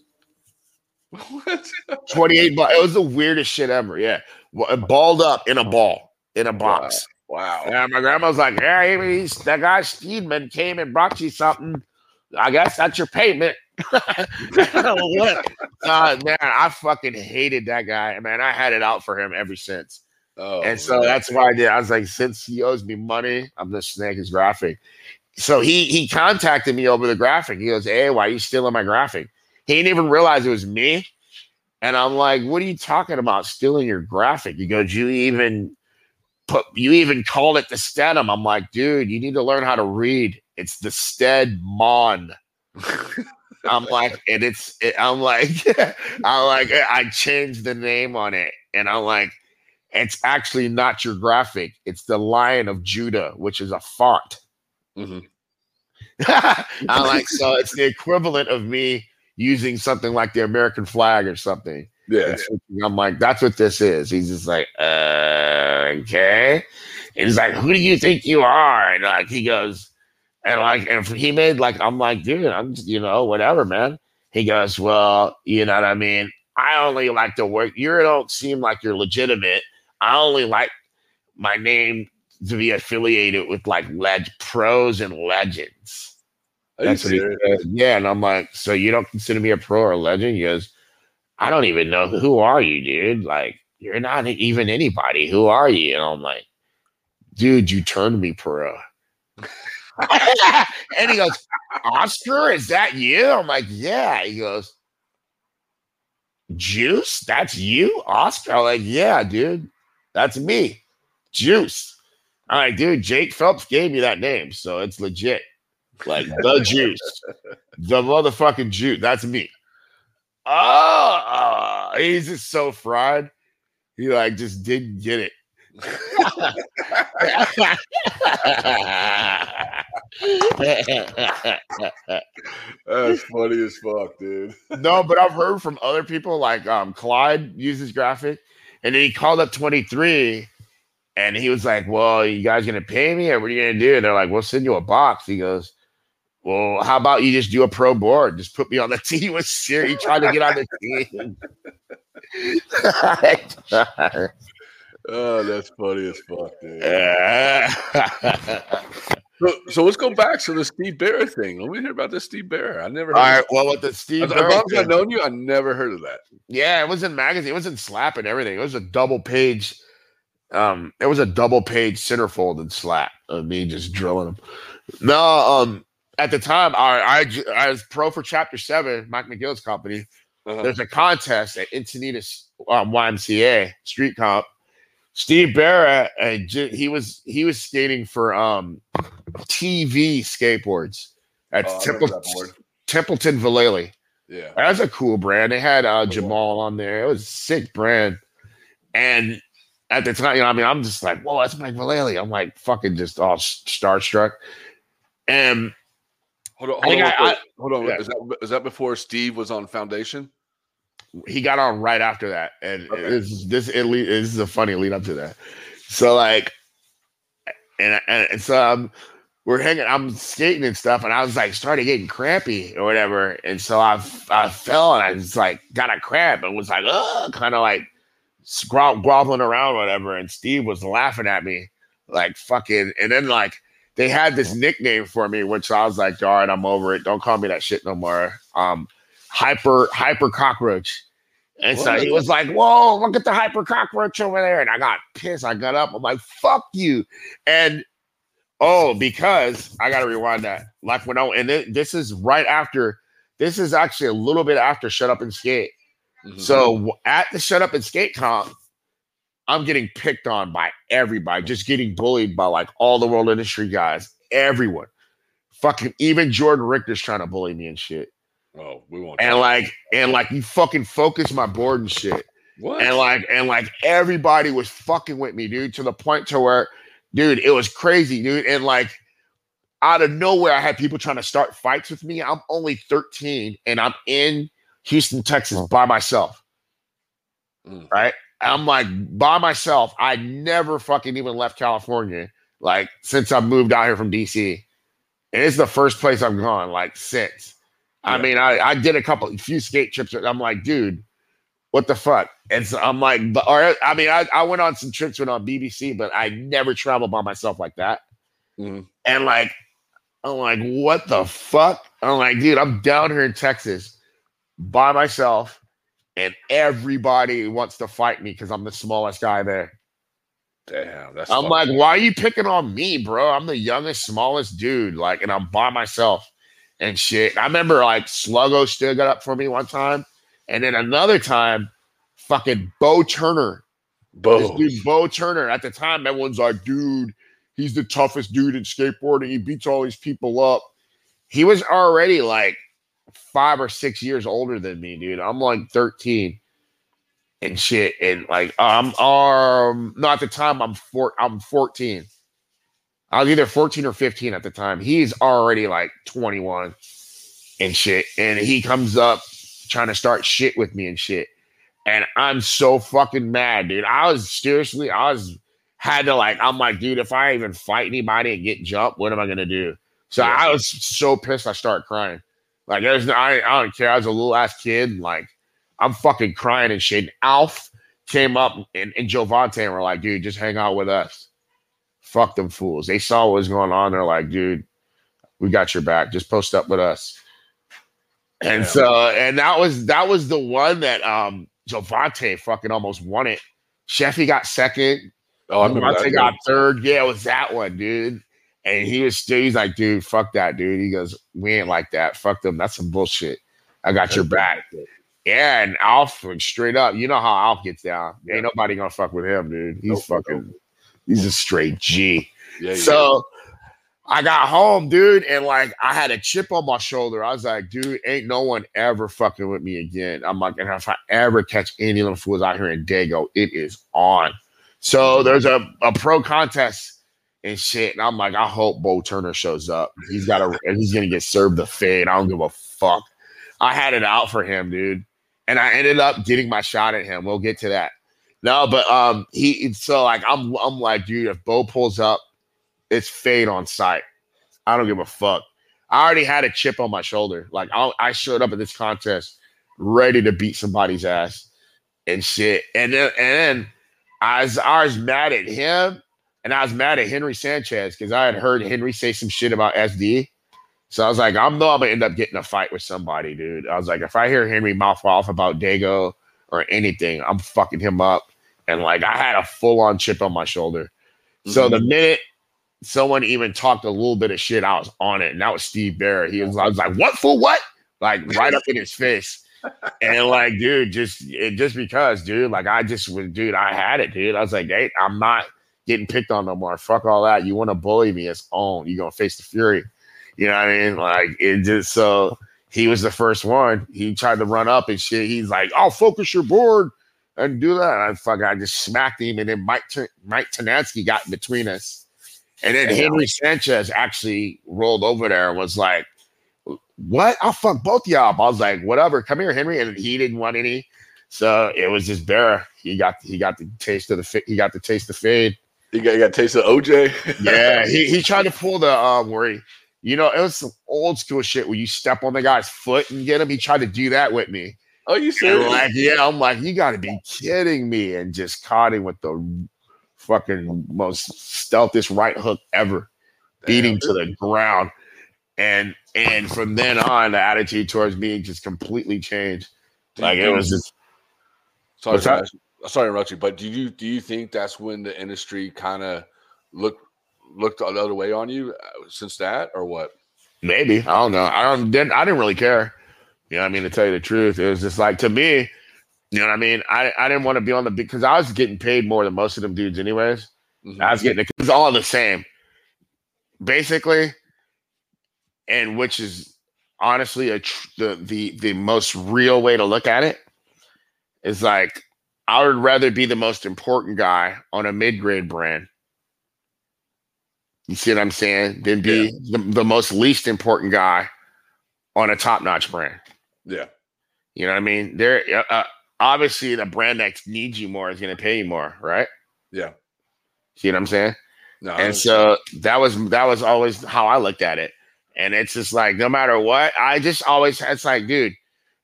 What? $28. It was the weirdest shit ever. Yeah, balled up in a ball in a box. Wow. Yeah, my grandma's like, yeah, that guy Steedman came and brought you something. I guess that's your payment. What? Man, I fucking hated that guy. Man, I had it out for him ever since. Oh, and so that's why I did. I was like, since he owes me money, I'm gonna snag his graphic. So he contacted me over the graphic. He goes, hey, why are you stealing my graphic? He didn't even realize it was me. And I'm like, what are you talking about stealing your graphic? He goes, you even called it the Stedham. I'm like, dude, you need to learn how to read. It's the Stedmon. I changed the name on it. And I'm like, it's actually not your graphic. It's the Lion of Judah, which is a font. Mm-hmm. I'm like, so it's the equivalent of me using something like the American flag or something. Yeah. I'm like, that's what this is. He's just like, okay. And he's like, who do you think you are? And like, he goes, I'm like, dude, I'm just, whatever, man. He goes, well, you know what I mean? I only like to work. You don't seem like you're legitimate. I only like my name to be affiliated with like pros and legends. That's what he said. Yeah, and I'm like, so you don't consider me a pro or a legend? He goes, I don't even know. Who are you, dude? Like, you're not even anybody. Who are you? And I'm like, dude, you turned me pro. And he goes, Oscar, is that you? I'm like, yeah. He goes, Juice? That's you, Oscar? I'm like, yeah, dude. That's me, Juice. All right, dude, Jake Phelps gave me that name, so it's legit. Like, the Juice. The motherfucking Juice. That's me. Oh, he's just so fried. He, like, just didn't get it. That's funny as fuck, dude. No, but I've heard from other people, like, Clyde uses graphic, and then he called up 23, and he was like, well, you guys going to pay me or what are you going to do? And they're like, we'll send you a box. He goes, well, how about you just do a pro board? Just put me on the team with Siri trying to get on the team. Oh, that's funny as fuck, dude. So let's go back to the Steve Bearer thing. Let me hear about this Steve Bearer. I never heard of it. Well, with the Steve Bearer, as I've known you, I never heard of that. Yeah, it was in magazine. It was in Slap and everything. It was a double-page centerfold in Slap of me just drilling them. No, at the time, I was pro for Chapter 7, Mike McGill's company. Uh-huh. There's a contest at Encinitas YMCA, street comp. Steve Bearer, he was skating for TV skateboards at Templeton Vallely. Yeah, that was a cool brand. They had Jamal on there. It was a sick brand. And at the time, you know, I mean, I'm just like, whoa, that's Mike Vallely. I'm like fucking just all starstruck. And hold on. Yeah. Is that before Steve was on Foundation? He got on right after that, and okay. This is a funny lead up to that. So like, so we're hanging. I'm skating and stuff, and I was like started getting crampy or whatever, and so I fell and I just like got a cramp and was like kind of like groveling around or whatever. And Steve was laughing at me like fucking, and then like they had this nickname for me, which I was like, all right, I'm over it. Don't call me that shit no more. Hyper cockroach. And what? So he was like, whoa, look at the hyper cockroach over there. And I got pissed. I got up. I'm like, fuck you. And because I got to rewind that. Like when this is right after, this is actually a little bit after Shut Up and Skate. Mm-hmm. So at the Shut Up and Skate comp, I'm getting picked on by everybody, just getting bullied by like all the world industry guys, everyone. Fucking even Jordan Richter's trying to bully me and shit. Oh, we won't. And like, you fucking focus my board and shit. What? And like, everybody was fucking with me, dude, to the point to where, dude, it was crazy, dude. And like, out of nowhere, I had people trying to start fights with me. I'm only 13, and I'm in Houston, Texas, by myself. Mm. Right? I'm like by myself. I never fucking even left California, like since I moved out here from DC, and it's the first place I've gone like since. Yeah. I mean, I did a few skate trips. I'm like, dude, what the fuck? And so I'm like, I went on some trips on BBC, but I never traveled by myself like that. Mm-hmm. And like, I'm like, what the fuck? I'm like, dude, I'm down here in Texas by myself, and everybody wants to fight me because I'm the smallest guy there. Damn, that's. I'm like, why are you picking on me, bro? I'm the youngest, smallest dude, like, and I'm by myself. And shit, I remember like Sluggo still got up for me one time, and then another time, fucking Bo Turner at the time, everyone's like, dude, he's the toughest dude in skateboarding. He beats all these people up. He was already like 5 or 6 years older than me, dude. I'm like 13 and shit, and like I'm at the time I'm 14. I was either 14 or 15 at the time. He's already like 21 and shit. And he comes up trying to start shit with me and shit. And I'm so fucking mad, dude. I'm like, dude, if I even fight anybody and get jumped, what am I going to do? So yeah. I was so pissed. I started crying. Like, I don't care. I was a little ass kid. Like, I'm fucking crying and shit. And Alf came up and Jovontae and were like, dude, just hang out with us. Fuck them fools. They saw what was going on. They're like, dude, we got your back. Just post up with us. And that was the one that Jovontae fucking almost won it. Sheffy got second. Oh, I remember that got third. Yeah, it was that one, dude. And he's like, dude, fuck that, dude. He goes, we ain't like that. Fuck them. That's some bullshit. I got your back. Yeah, and Alf went straight up. You know how Alf gets down. Ain't nobody gonna fuck with him, dude. He's a straight G. Yeah, so I got home, dude, and like I had a chip on my shoulder. I was like, dude, ain't no one ever fucking with me again. I'm like, and if I ever catch any little fools out here in Dago, it is on. So there's a pro contest and shit, and I'm like, I hope Bo Turner shows up. He's gonna get served the fade. I don't give a fuck. I had it out for him, dude, and I ended up getting my shot at him. We'll get to that. No, but I'm like, dude, if Bo pulls up, it's fade on sight. I don't give a fuck. I already had a chip on my shoulder. Like, I showed up at this contest ready to beat somebody's ass and shit. And then I was mad at him, and I was mad at Henry Sanchez because I had heard Henry say some shit about SD. So I was like, I'm going to end up getting a fight with somebody, dude. I was like, if I hear Henry mouth off about Dago or anything, I'm fucking him up. And, like, I had a full-on chip on my shoulder. Mm-hmm. So the minute someone even talked a little bit of shit, I was on it. And that was Steve Barrett. I was like, what for what? Like, right up in his face. And, like, dude, I had it, dude. I was like, hey, I'm not getting picked on no more. Fuck all that. You want to bully me? It's on. You're going to face the fury. You know what I mean? Like, it just, so he was the first one. He tried to run up and shit. He's like, I'll focus your board and do that. And I just smacked him. And then Mike Tanansky got in between us. And then Henry Sanchez actually rolled over there and was like, what? I'll fuck both y'all up. I was like, whatever. Come here, Henry. And he didn't want any. So it was just Bear. He got the taste of the fade. He got a taste of OJ. Yeah. He tried to pull the where he, you know, it was some old school shit where you step on the guy's foot and get him. He tried to do that with me. Oh, you serious? Like, yeah, I'm like, you got to be kidding me. And just caught him with the fucking most stealthiest right hook ever. Beat him to the ground. And from then on, the attitude towards me just completely changed. Like, it was just... Sorry to interrupt you, but do you think that's when the industry kind of looked the other way on you since that, or what? Maybe. I don't know. I didn't really care. You know what I mean? To tell you the truth, it was just like, to me, you know what I mean? I didn't want to be on the, because I was getting paid more than most of them dudes anyways. Mm-hmm. It was all the same, basically. And which is honestly the most real way to look at it is like, I would rather be the most important guy on a mid-grade brand. You see what I'm saying? Then be the most least important guy on a top-notch brand. Yeah. You know what I mean? There, obviously, the brand that needs you more is going to pay you more, right? Yeah. See what I'm saying? No, and so that was always how I looked at it. And it's just like, no matter what, it's like, dude,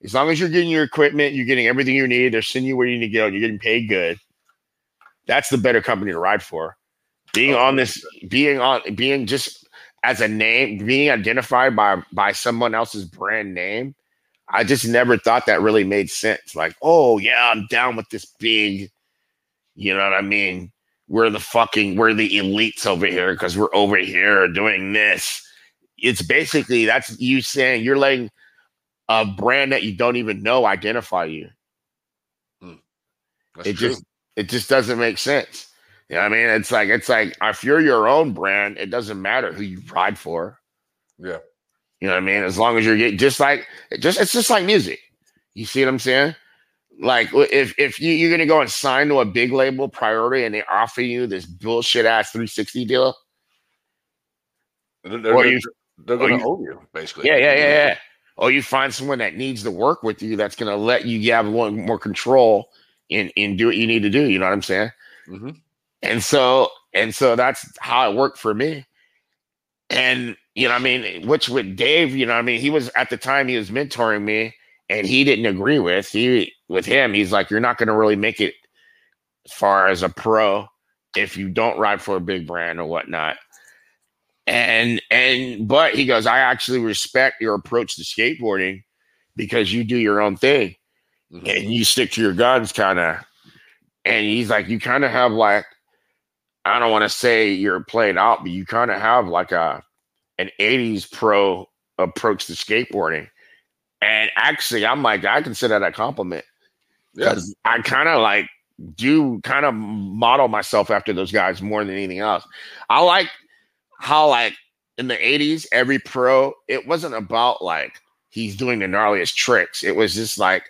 as long as you're getting your equipment, you're getting everything you need, they're sending you where you need to go, and you're getting paid good, that's the better company to ride for. Being just as a name, being identified by someone else's brand name, I just never thought that really made sense. Like, oh yeah, I'm down with this big, you know what I mean? We're the elites over here because we're over here doing this. It's basically, that's you saying you're letting a brand that you don't even know identify you. It just doesn't make sense. You know what I mean? It's like if you're your own brand, it doesn't matter who you ride for. Yeah. You know what I mean? As long as you're getting it's just like music. You see what I'm saying? Like, if you're going to go and sign to a big label priority and they offer you this bullshit ass 360 deal. They're going to own you, basically. Yeah. Or you find someone that needs to work with you that's going to let you have a little more control and do what you need to do. You know what I'm saying? Mm-hmm. And so that's how it worked for me. And, you know what I mean? Which with Dave, you know what I mean? He was, at the time, he was mentoring me, and he didn't agree with him. He's like, you're not going to really make it as far as a pro if you don't ride for a big brand or whatnot. But he goes, I actually respect your approach to skateboarding because you do your own thing and you stick to your guns kind of. And he's like, you kind of have like, I don't want to say you're played out, but you kind of have like an 80s pro approach to skateboarding. And actually, I'm like, I consider that a compliment. Because I kind of model myself after those guys more than anything else. I like how, like, in the 80s, every pro, it wasn't about like he's doing the gnarliest tricks. It was just like,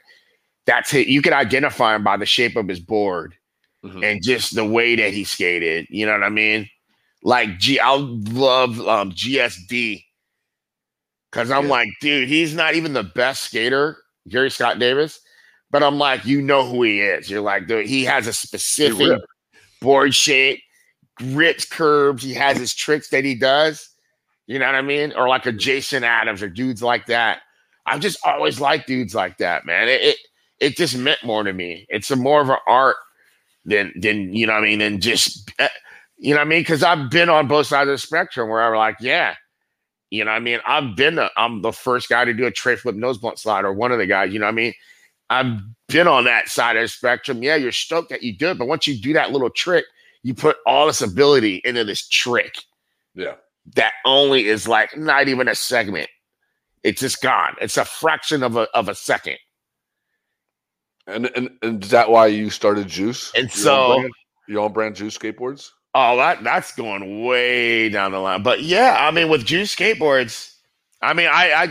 that's it. You could identify him by the shape of his board. Mm-hmm. And just the way that he skated, you know what I mean? Like, I love GSD because I'm like, dude, he's not even the best skater, Gary Scott Davis, but I'm like, you know who he is. You're like, dude, he has a specific board shape, ripped curves. He has his tricks that he does. You know what I mean? Or like a Jason Adams or dudes like that. I've just always liked dudes like that, man. It just meant more to me. It's a more of an art than you know what I mean, than just, you know what I mean? Because I've been on both sides of the spectrum where I'm like, yeah, you know what I mean? I'm the first guy to do a tray flip nose blunt slide or one of the guys, you know what I mean? I've been on that side of the spectrum. Yeah, you're stoked that you do it, but once you do that little trick, you put all this ability into this trick. Yeah. That only is like not even a segment. It's just gone. It's a fraction of a second. And is that why you started Juice? And so your own brand Juice Skateboards? Oh, that's going way down the line. But yeah, I mean, with Juice Skateboards, I mean, I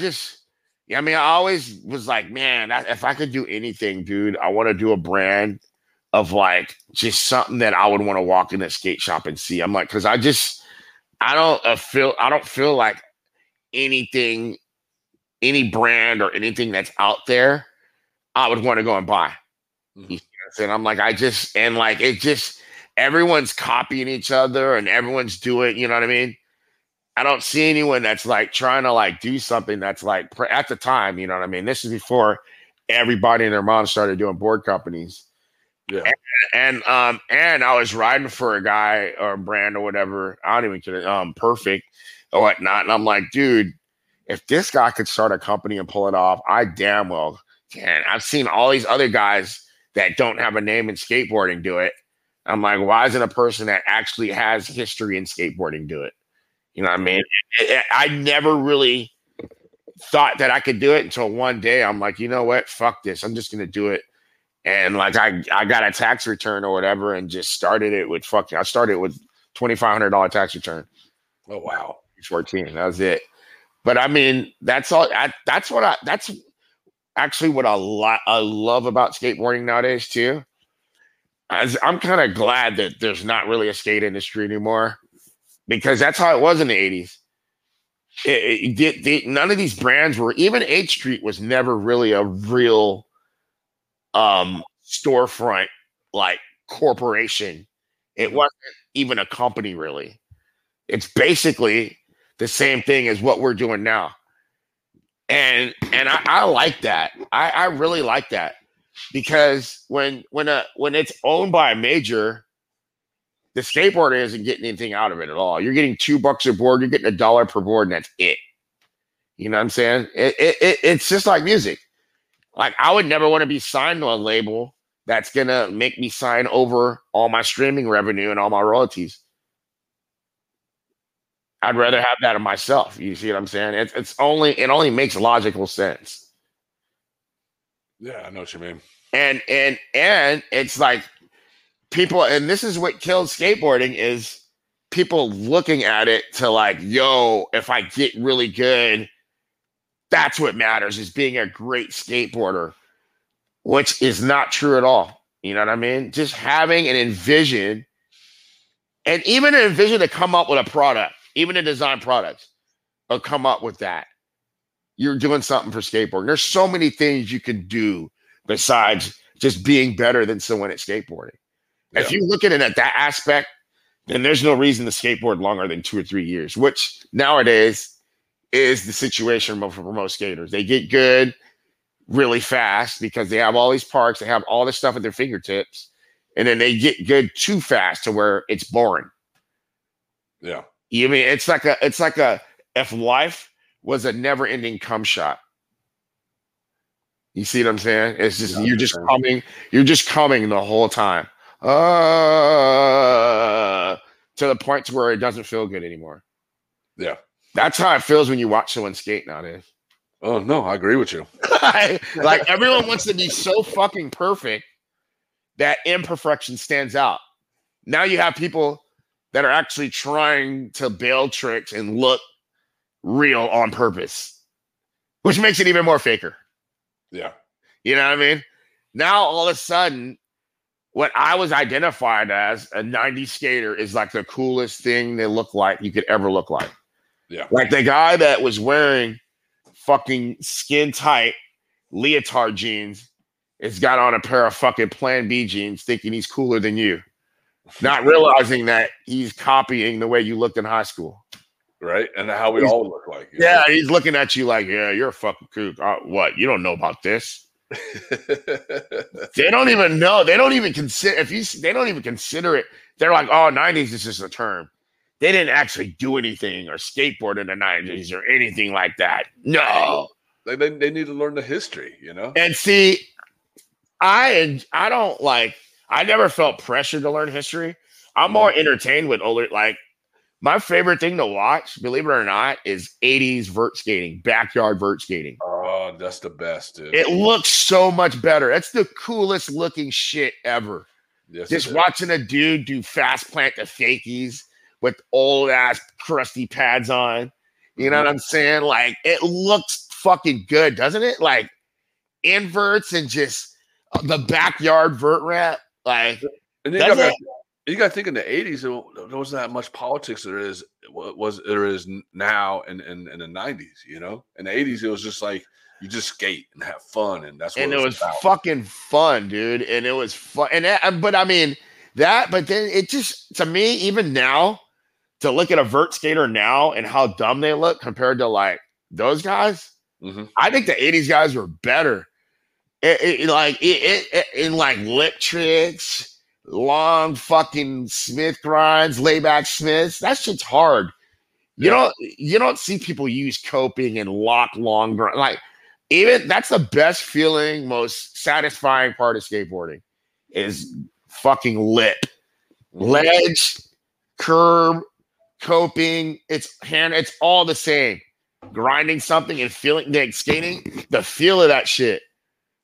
always was like, man, if I could do anything, dude, I want to do a brand of like just something that I would want to walk in a skate shop and see. I'm like, because I don't feel like anything, any brand or anything that's out there, I would want to go and buy. Mm-hmm. You know what I'm saying? I'm like, everyone's copying each other and everyone's doing, you know what I mean? I don't see anyone that's like trying to like do something that's like at the time, you know what I mean? This is before everybody and their mom started doing board companies. Yeah. And I was riding for a guy or a brand or whatever. I don't even care. Perfect or whatnot. And I'm like, dude, if this guy could start a company and pull it off, I damn well can. I've seen all these other guys that don't have a name in skateboarding do it. I'm like, why isn't a person that actually has history in skateboarding do it? You know what I mean? I never really thought that I could do it until one day I'm like, you know what? Fuck this. I'm just going to do it. And like I got a tax return or whatever, and just started it with I started with $2,500 tax return. Oh wow, 14. That was it. But I mean, that's all. That's actually what I love about skateboarding nowadays too. I'm kind of glad that there's not really a skate industry anymore, because that's how it was in the 80s. None of these brands were, even H Street was never really a real storefront like corporation. It wasn't even a company really. It's basically the same thing as what we're doing now. And I like that. I really like that, because when it's owned by a major, the skateboarder isn't getting anything out of it at all. You're getting $2 a board, you're getting $1 per board, and that's it. You know what I'm saying? It's just like music. Like, I would never want to be signed to a label that's going to make me sign over all my streaming revenue and all my royalties. I'd rather have that of myself. You see what I'm saying? It only makes logical sense. Yeah, I know what you mean. And it's like people, and this is what killed skateboarding, is people looking at it to like, yo, if I get really good, that's what matters, is being a great skateboarder, which is not true at all. You know what I mean? Just having an envision, and even an envision to come up with a product, even a design product, or come up with that. You're doing something for skateboarding. There's so many things you can do besides just being better than someone at skateboarding. Yeah. If you look at it at that aspect, then there's no reason to skateboard longer than 2 or 3 years, which nowadays is the situation for most skaters. They get good really fast because they have all these parks, they have all this stuff at their fingertips, and then they get good too fast to where it's boring. Yeah. You mean it's like if life was a never-ending cum shot. You see what I'm saying? It's just you're just coming the whole time. To the point to where it doesn't feel good anymore. Yeah. That's how it feels when you watch someone skate nowadays. Oh, no, I agree with you. Like, everyone wants to be so fucking perfect that imperfection stands out. Now you have people that are actually trying to bail tricks and look real on purpose, which makes it even more faker. Yeah. You know what I mean? Now, all of a sudden, what I was identified as a 90s skater is like the coolest thing they look like you could ever look like. Yeah. Like the guy that was wearing fucking skin tight leotard jeans has got on a pair of fucking Plan B jeans thinking he's cooler than you, not realizing that he's copying the way you looked in high school. right? And how we all look like. Yeah, know? He's looking at you like, yeah, you're a fucking kook. What? You don't know about this. They don't even know. They don't even consider they don't even consider it. They're like, oh, 90s is just a term. They didn't actually do anything or skateboard in the 90s or anything like that. No. They need to learn the history, you know? And see, I don't like, I never felt pressure to learn history. I'm more entertained with older, like, my favorite thing to watch, believe it or not, is 80s vert skating, backyard vert skating. Oh, that's the best, dude. It looks so much better. That's the coolest looking shit ever. Yes, just watching a dude do fast plant to fakies with old ass crusty pads on. You know what I'm saying? Like, it looks fucking good, doesn't it? Like, inverts and just the backyard vert rap. Like, and you got to think in the 80s, there wasn't that much politics there is now in the 90s, you know? In the 80s, it was just like, you just skate and have fun, and that's what it was about. Fucking fun, dude. And it was fun. And but then it just, to me, even now, to look at a vert skater now and how dumb they look compared to, like, those guys, I think the 80s guys were better. Like lip tricks, long fucking Smith grinds, layback Smiths. That shit's hard. You don't see people use coping and lock long grind. Like, even that's the best feeling, most satisfying part of skateboarding is fucking lip, ledge, curb, coping. It's hand. It's all the same. Grinding something and feeling skating. The feel of that shit.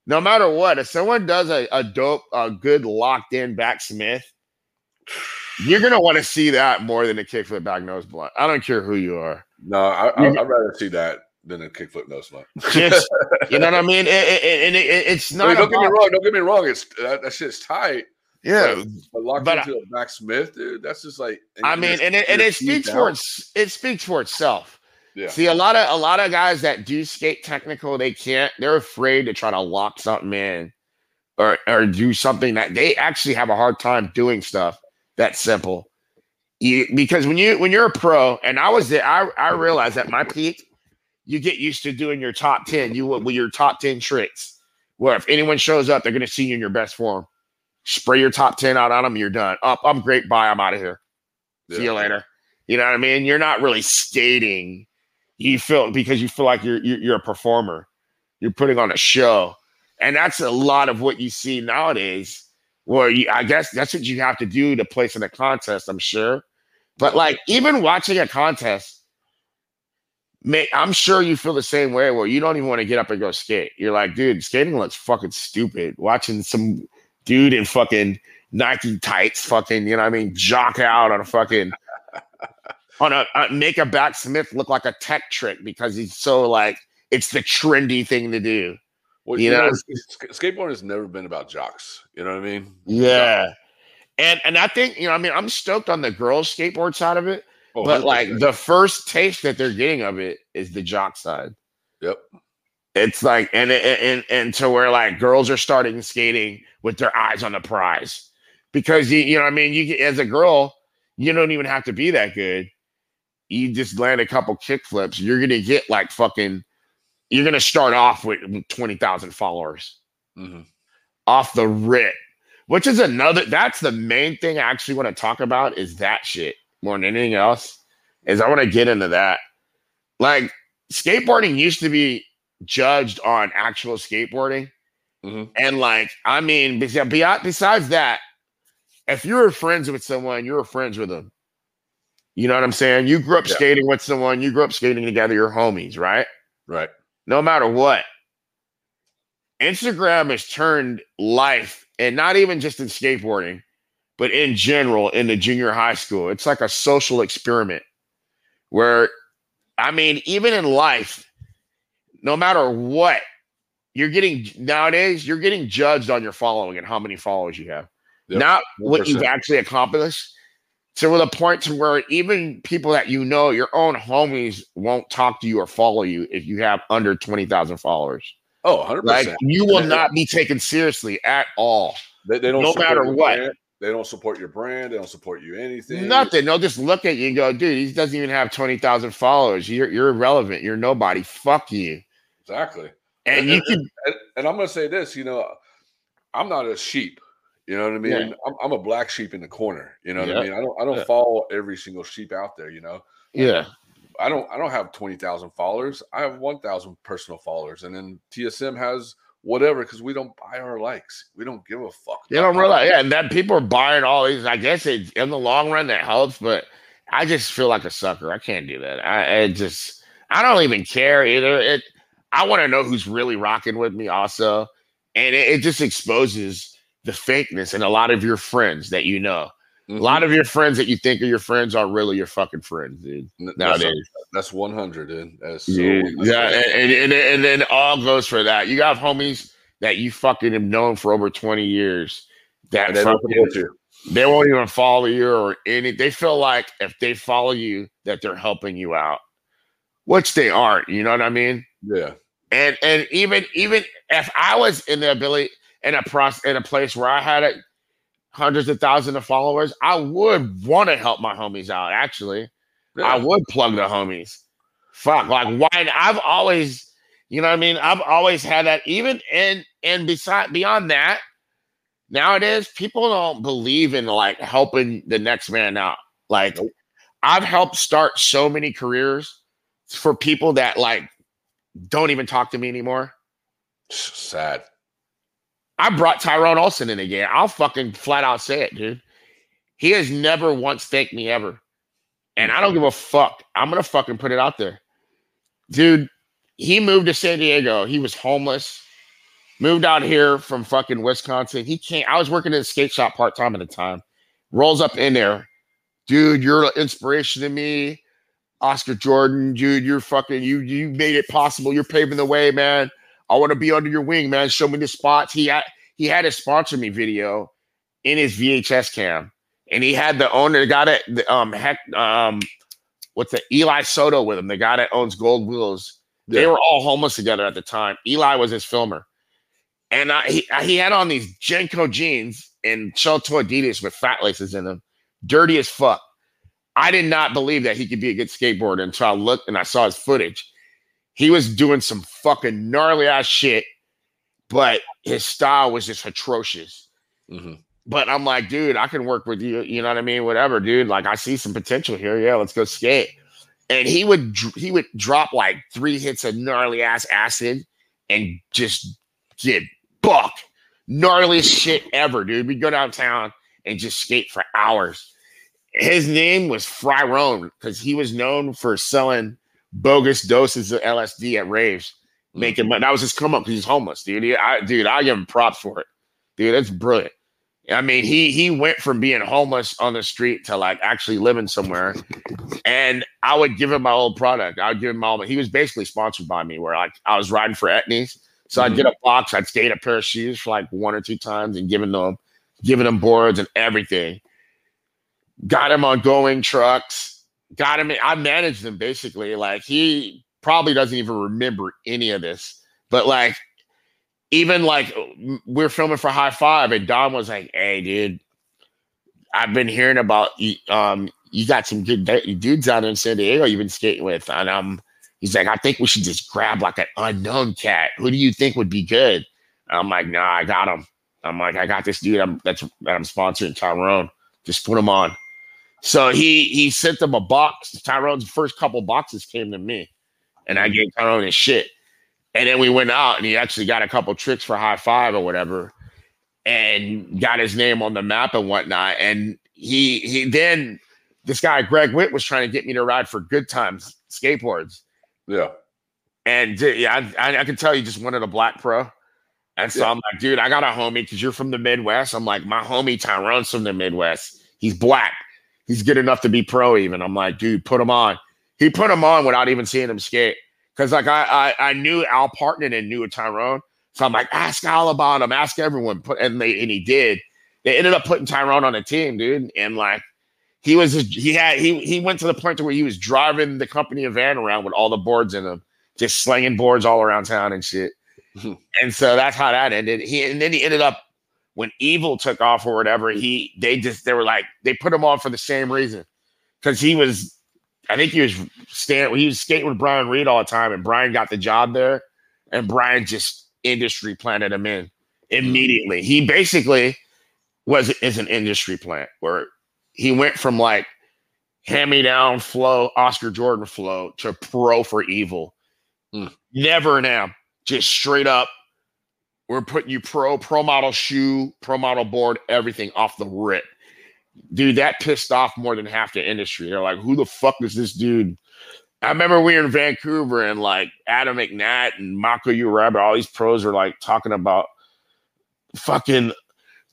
No matter what, if someone does a good locked-in back Smith, you're going to want to see that more than a kickflip back nose blunt. I don't care who you are. No, I'd rather see that than a kickflip nose blunt. Just, you know what I mean? It's not. I mean, don't get me wrong. It's that shit's tight. Yeah, but locked into a back Smith, dude. That's just like. I mean, it speaks for itself. Yeah. See, a lot of guys that do skate technical, they can't. They're afraid to try to lock something in, or do something that they actually have a hard time doing stuff that's simple. Because when you're a pro, and I was there, I realized at my peak, you get used to doing your top 10. You with your top 10 tricks, where if anyone shows up, they're going to see you in your best form. Spray your top 10 out on them, you're done. Up, I'm great. Bye, I'm out of here. Yeah. See you later. You know what I mean? You're not really skating. You feel like you're a performer. You're putting on a show, and that's a lot of what you see nowadays. Where I guess that's what you have to do to place in a contest. I'm sure, but like even watching a contest, I'm sure you feel the same way. Where you don't even want to get up and go skate. You're like, dude, skating looks fucking stupid. Watching some dude in fucking Nike tights, fucking, you know what I mean, jock out on a fucking. On a make a back Smith look like a tech trick because he's so like it's the trendy thing to do. Well, you know, skateboarding has never been about jocks. You know what I mean? Yeah, no. And I think you know. I mean, I'm stoked on the girls' skateboard side of it, but 100%. Like the first taste that they're getting of it is the jock side. Yep. It's like and to where like girls are starting skating with their eyes on the prize because you know what I mean. You as a girl, you don't even have to be that good. You just land a couple kick flips, you're going to get like fucking, you're going to start off with 20,000 followers off the rip, which is that's the main thing I actually want to talk about is that shit more than anything else is I want to get into that. Like skateboarding used to be judged on actual skateboarding. And like, I mean, besides that, if you were friends with someone, you were friends with them. You know what I'm saying? You grew up skating with someone. You grew up skating together. Your homies, right? Right. No matter what. Instagram has turned life, and not even just in skateboarding, but in general, in the junior high school. It's like a social experiment where, I mean, even in life, no matter what, nowadays, you're getting judged on your following and how many followers you have. Yep. Not 100%. What you've actually accomplished. So with a point to where even people that you know, your own homies won't talk to you or follow you if you have under 20,000 followers. Oh, 100%. Like, you will not be taken seriously at all. They don't no matter what. They don't support your brand. They don't support you anything. Nothing. They'll just look at you and go, dude, he doesn't even have 20,000 followers. You're irrelevant. You're nobody. Fuck you. Exactly. And I'm going to say this, you know, I'm not a sheep. You know what I mean? Yeah. I'm a black sheep in the corner. You know what I mean? I don't follow every single sheep out there, you know? Yeah. I don't have 20,000 followers. I have 1,000 personal followers. And then TSM has whatever, because we don't buy our likes. We don't give a fuck. They don't realize, yeah, and that people are buying all these. I guess it, in the long run that helps, but I just feel like a sucker. I can't do that. I don't even care either. I want to know who's really rocking with me also. And it just exposes the fakeness in a lot of your friends that you know. Mm-hmm. A lot of your friends that you think are your friends are really your fucking friends, dude. Nowadays, that's 100, dude. That's so 100. Yeah, and then it all goes for that. You got homies that you fucking have known for over 20 years that they won't even follow you or any. They feel like if they follow you that they're helping you out, which they aren't. You know what I mean? Yeah. And even if I was in the ability in a place where I had it. Hundreds of thousands of followers, I would want to help my homies out, actually. Yeah. I would plug the homies. Fuck, like, why? I've always, you know what I mean? I've always had that, even beyond that, nowadays, people don't believe in, like, helping the next man out. Like, I've helped start so many careers for people that, like, don't even talk to me anymore. Sad. I brought Tyrone Olsen in again. I'll fucking flat out say it, dude. He has never once thanked me ever. And I don't give a fuck. I'm going to fucking put it out there. Dude, he moved to San Diego. He was homeless. Moved out here from fucking Wisconsin. He came. I was working in a skate shop part-time at the time. Rolls up in there. Dude, you're an inspiration to me. Oscar Jordan, dude, you're fucking, you made it possible. You're paving the way, man. I want to be under your wing, man. Show me the spots. He had his sponsor me video in his VHS cam, and he had the owner, the guy that Eli Soto with him, the guy that owns Gold Wheels. Yeah. They were all homeless together at the time. Eli was his filmer, and he had on these Jenko jeans and Shelto Adidas with fat laces in them, dirty as fuck. I did not believe that he could be a good skateboarder until I looked and I saw his footage. He was doing some fucking gnarly-ass shit, but his style was just atrocious. Mm-hmm. But I'm like, dude, I can work with you. You know what I mean? Whatever, dude. Like, I see some potential here. Yeah, let's go skate. And he would drop, like, 3 hits of gnarly-ass acid and just get bucked. Gnarliest shit ever, dude. We'd go downtown and just skate for hours. His name was Fryrone because he was known for selling bogus doses of LSD at raves, making money. That was his come up because he's homeless, dude. I give him props for it, dude. That's brilliant. I mean, he went from being homeless on the street to like actually living somewhere. And I would give him my old product. I would give him my old. He was basically sponsored by me, where like I was riding for Etnies, so I'd get a box, I'd skate a pair of shoes for like 1 or 2 times, and giving them boards and everything. Got him on going trucks. Got him. I managed him basically. Like he probably doesn't even remember any of this. But like, even like we're filming for High Five, and Don was like, "Hey, dude, I've been hearing about you. You got some good dudes out in San Diego you've been skating with." And he's like, "I think we should just grab like an unknown cat. Who do you think would be good?" And I'm like, "Nah, I got him." I'm like, "I got this dude. I'm sponsoring Tyrone. Just put him on." So he sent them a box. Tyrone's first couple boxes came to me, and I gave Tyrone his shit. And then we went out, and he actually got a couple tricks for High Five or whatever, and got his name on the map and whatnot. And he then this guy Greg Witt was trying to get me to ride for Good Times skateboards. Yeah, and yeah, I can tell you just wanted a black pro. And so yeah. I'm like, dude, I got a homie because you're from the Midwest. I'm like, my homie Tyrone's from the Midwest. He's black. He's good enough to be pro even. I'm like, dude, put him on. He put him on without even seeing him skate. Because, like, I knew Al Parton and knew Tyrone. So I'm like, ask Al about him. Ask everyone. And he did. They ended up putting Tyrone on a team, dude. And, like, he went to the point to where he was driving the company a van around with all the boards in them. Just slinging boards all around town and shit. And so that's how that ended. And then he ended up when Evil took off or whatever, they were like, they put him on for the same reason. Because he was, I think he was skating with Brian Reed all the time, and Brian got the job there, and Brian just industry planted him in immediately. He basically is an industry plant, where he went from like hand-me-down flow, Oscar Jordan flow, to pro for Evil. Never now, just straight up, we're putting you pro model shoe, pro model board, everything off the rip. Dude, that pissed off more than half the industry. They're like, who the fuck is this dude? I remember we were in Vancouver, and like Adam McNatt and Mako Urabi, all these pros are like talking about fucking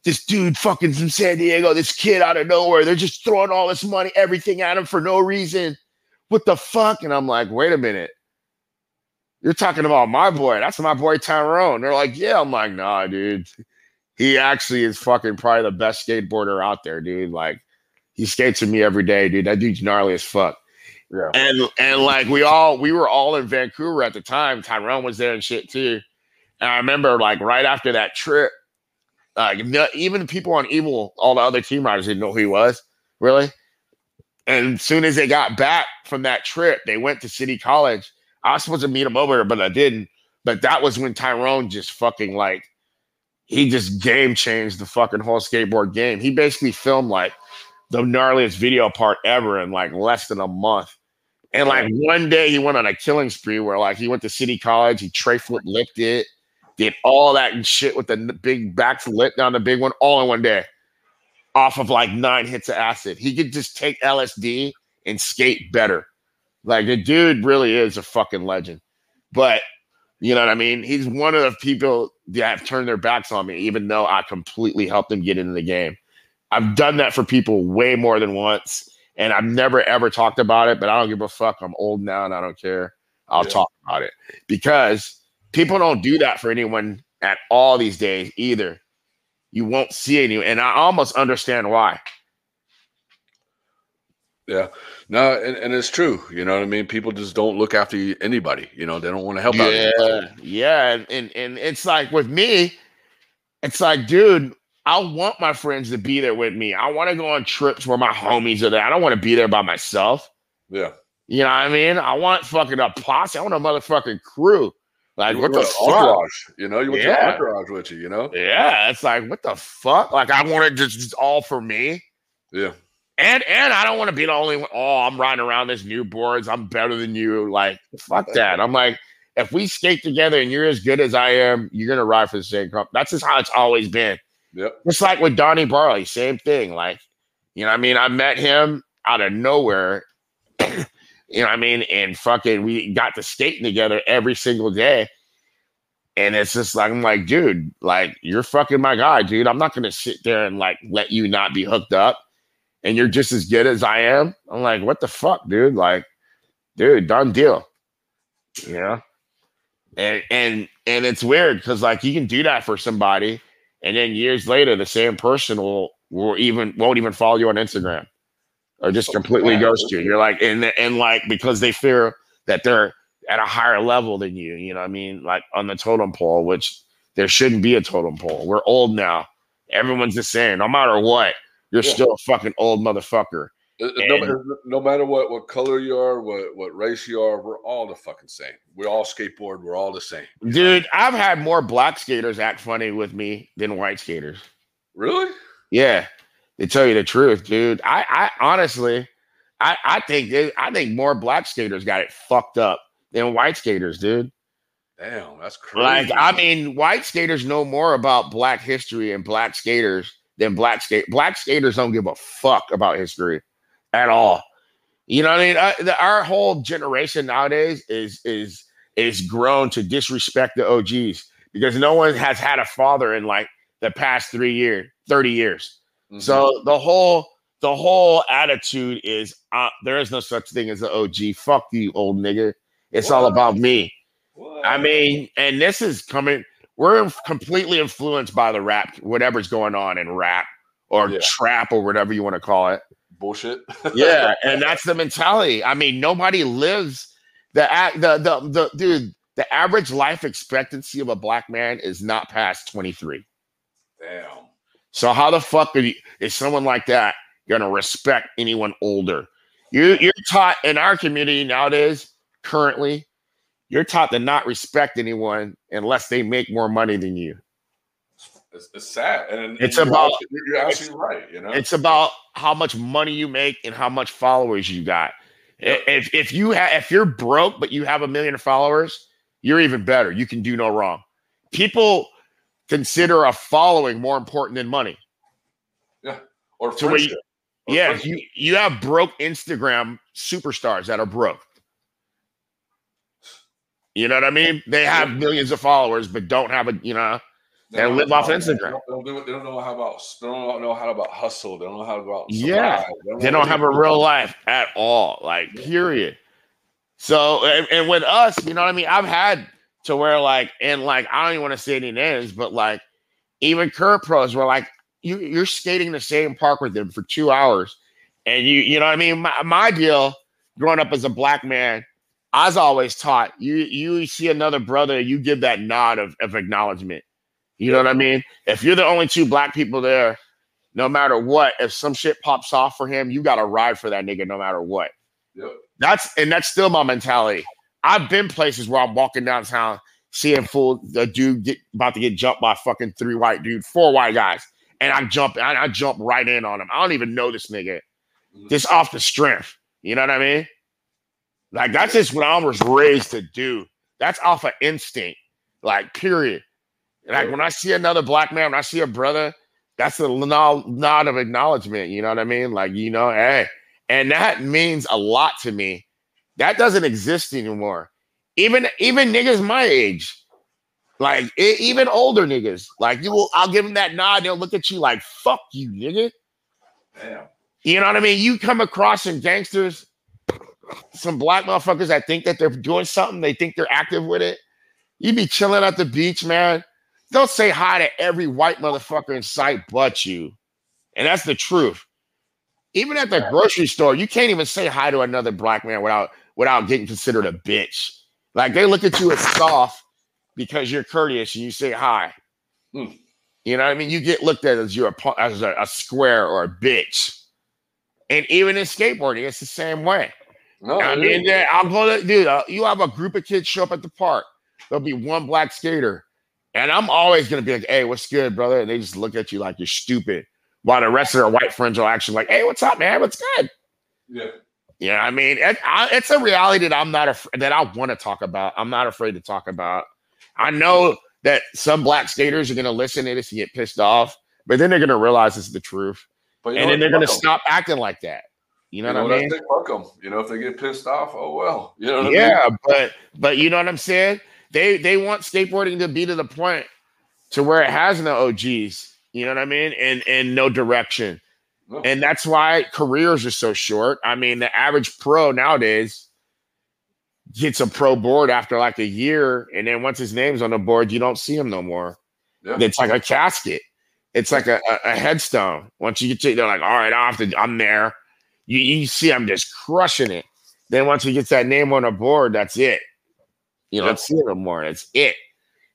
this dude fucking from San Diego, this kid out of nowhere. They're just throwing all this money, everything at him for no reason. What the fuck? And I'm like, wait a minute. You're talking about my boy. That's my boy Tyrone. They're like, yeah. I'm like, nah, dude. He actually is fucking probably the best skateboarder out there, dude. Like, he skates with me every day, dude. That dude's gnarly as fuck. Yeah. And like we were all in Vancouver at the time. Tyrone was there and shit too. And I remember like right after that trip, even people on Evil, all the other team riders didn't know who he was, really. And as soon as they got back from that trip, they went to City College. I was supposed to meet him over there, but I didn't. But that was when Tyrone just fucking like, he just game changed the fucking whole skateboard game. He basically filmed like the gnarliest video part ever in like less than a month. And like one day he went on a killing spree where like he went to City College, he tray flip licked it, did all that shit with the big backflip down the big one all in one day off of like 9 hits of acid. He could just take LSD and skate better. Like the dude really is a fucking legend. But you know what I mean? He's one of the people that have turned their backs on me, even though I completely helped them get into the game. I've done that for people way more than once, and I've never, ever talked about it, but I don't give a fuck. I'm old now, and I don't care. I'll talk about it because people don't do that for anyone at all these days either. You won't see anyone, and I almost understand why. Yeah. No, and it's true. You know what I mean? People just don't look after anybody. You know, they don't want to help out. Yeah. And it's like with me, it's like, dude, I want my friends to be there with me. I want to go on trips where my homies are there. I don't want to be there by myself. Yeah. You know what I mean? I want fucking a posse. I want a motherfucking crew. Like, you what the fuck? You know, you want your entourage with you, you know? Yeah. It's like, what the fuck? Like, I want it just all for me. Yeah. And I don't want to be the only one. Oh, I'm riding around this new boards. I'm better than you. Like, fuck that. I'm like, if we skate together and you're as good as I am, you're going to ride for the same company. That's just how it's always been. Yep. Just like with Donnie Barley, same thing. Like, you know what I mean? I met him out of nowhere. You know what I mean? And fucking we got to skating together every single day. And it's just like, I'm like, dude, like, you're fucking my guy, dude. I'm not going to sit there and like let you not be hooked up. And you're just as good as I am. I'm like, what the fuck, dude? Like, dude, done deal. You know? And it's weird because like you can do that for somebody, and then years later, the same person won't even follow you on Instagram or just completely ghost you. You're like, and like because they fear that they're at a higher level than you, you know what I mean? Like on the totem pole, which there shouldn't be a totem pole. We're old now. Everyone's the same, no matter what. You're still a fucking old motherfucker. No matter what color you are, what race you are, we're all the fucking same. We all skateboard. We're all the same. Dude, I've had more black skaters act funny with me than white skaters. Really? Yeah. They tell you the truth, dude. I honestly think more black skaters got it fucked up than white skaters, dude. Damn, that's crazy. Like, I mean, white skaters know more about black history and black skaters than black skaters don't give a fuck about history at all. You know what I mean? Our whole generation nowadays is grown to disrespect the OGs because no one has had a father in like the past 30 years. Mm-hmm. So the whole attitude is there is no such thing as an OG. Fuck you, old nigga. It's all about me. What? I mean, and this is coming. We're completely influenced by the rap, whatever's going on in rap or trap or whatever you want to call it. Bullshit. Yeah, and that's the mentality. I mean, nobody lives the average life expectancy of a black man is not past 23. Damn. So how the fuck are you, is someone like that going to respect anyone older? You're taught in our community nowadays, currently, you're taught to not respect anyone unless they make more money than you. It's sad. And it's about, you're absolutely right. You know, it's about how much money you make and how much followers you got. Yep. If you're broke but you have 1 million followers, you're even better. You can do no wrong. People consider a following more important than money. Yeah, or friendship. You have broke Instagram superstars that are broke. You know what I mean? They have millions of followers but don't have a, you know, they live off Instagram. They don't know how to hustle. They don't know how about survive. Yeah. They don't have a real life at all. Like, period. So, and with us, you know what I mean? I've had to where, like, and like, I don't even want to say any names, but like, even current pros were like, you're skating the same park with them for 2 hours. And you know what I mean? My deal growing up as a black man, I was always taught you see another brother, you give that nod of acknowledgement. You know what I mean? If you're the only two black people there, no matter what, if some shit pops off for him, you got to ride for that nigga no matter what. Yep. That's still my mentality. I've been places where I'm walking downtown, seeing a dude about to get jumped by fucking 4 white guys. And I jump right in on him. I don't even know this nigga. Just off the strength. You know what I mean? Like, that's just what I was raised to do. That's off of instinct. Like, period. Like, when I see another black man, when I see a brother, that's a nod of acknowledgement. You know what I mean? Like, you know, hey. And that means a lot to me. That doesn't exist anymore. Even niggas my age, like, even older niggas, like, I'll give them that nod. They'll look at you like, fuck you, nigga. Damn. You know what I mean? You come across some gangsters, some black motherfuckers that think that they're doing something. They think they're active with it. You be chilling at the beach, man. Don't say hi to every white motherfucker in sight but you. And that's the truth. Even at the grocery store, you can't even say hi to another black man without getting considered a bitch. Like, they look at you as soft because you're courteous and you say hi. Mm. You know what I mean? You get looked at as a square or a bitch. And even in skateboarding, it's the same way. No, I mean, I'll go to, dude, you have a group of kids show up at the park. There'll be one black skater. And I'm always going to be like, hey, what's good, brother? And they just look at you like you're stupid. While the rest of their white friends are actually like, hey, what's up, man? What's good? Yeah. Yeah, I mean, it's a reality that I want to talk about. I'm not afraid to talk about. I know that some black skaters are going to listen to this and get pissed off. But then they're going to realize it's the truth. But and then they're going to stop acting like that. You know what I mean? Fuck them. You know, if they get pissed off, oh, well. You know what I mean? Yeah, but you know what I'm saying? They want skateboarding to be to the point to where it has no OGs, you know what I mean, and no direction. No. And that's why careers are so short. I mean, the average pro nowadays gets a pro board after like a year, and then once his name's on the board, you don't see him no more. Yeah. It's like a casket. It's like a headstone. Once you get to it, they're like, all right, I'm there. You see I'm just crushing it. Then once he gets that name on a board, that's it. You know, it's a little more. It's it.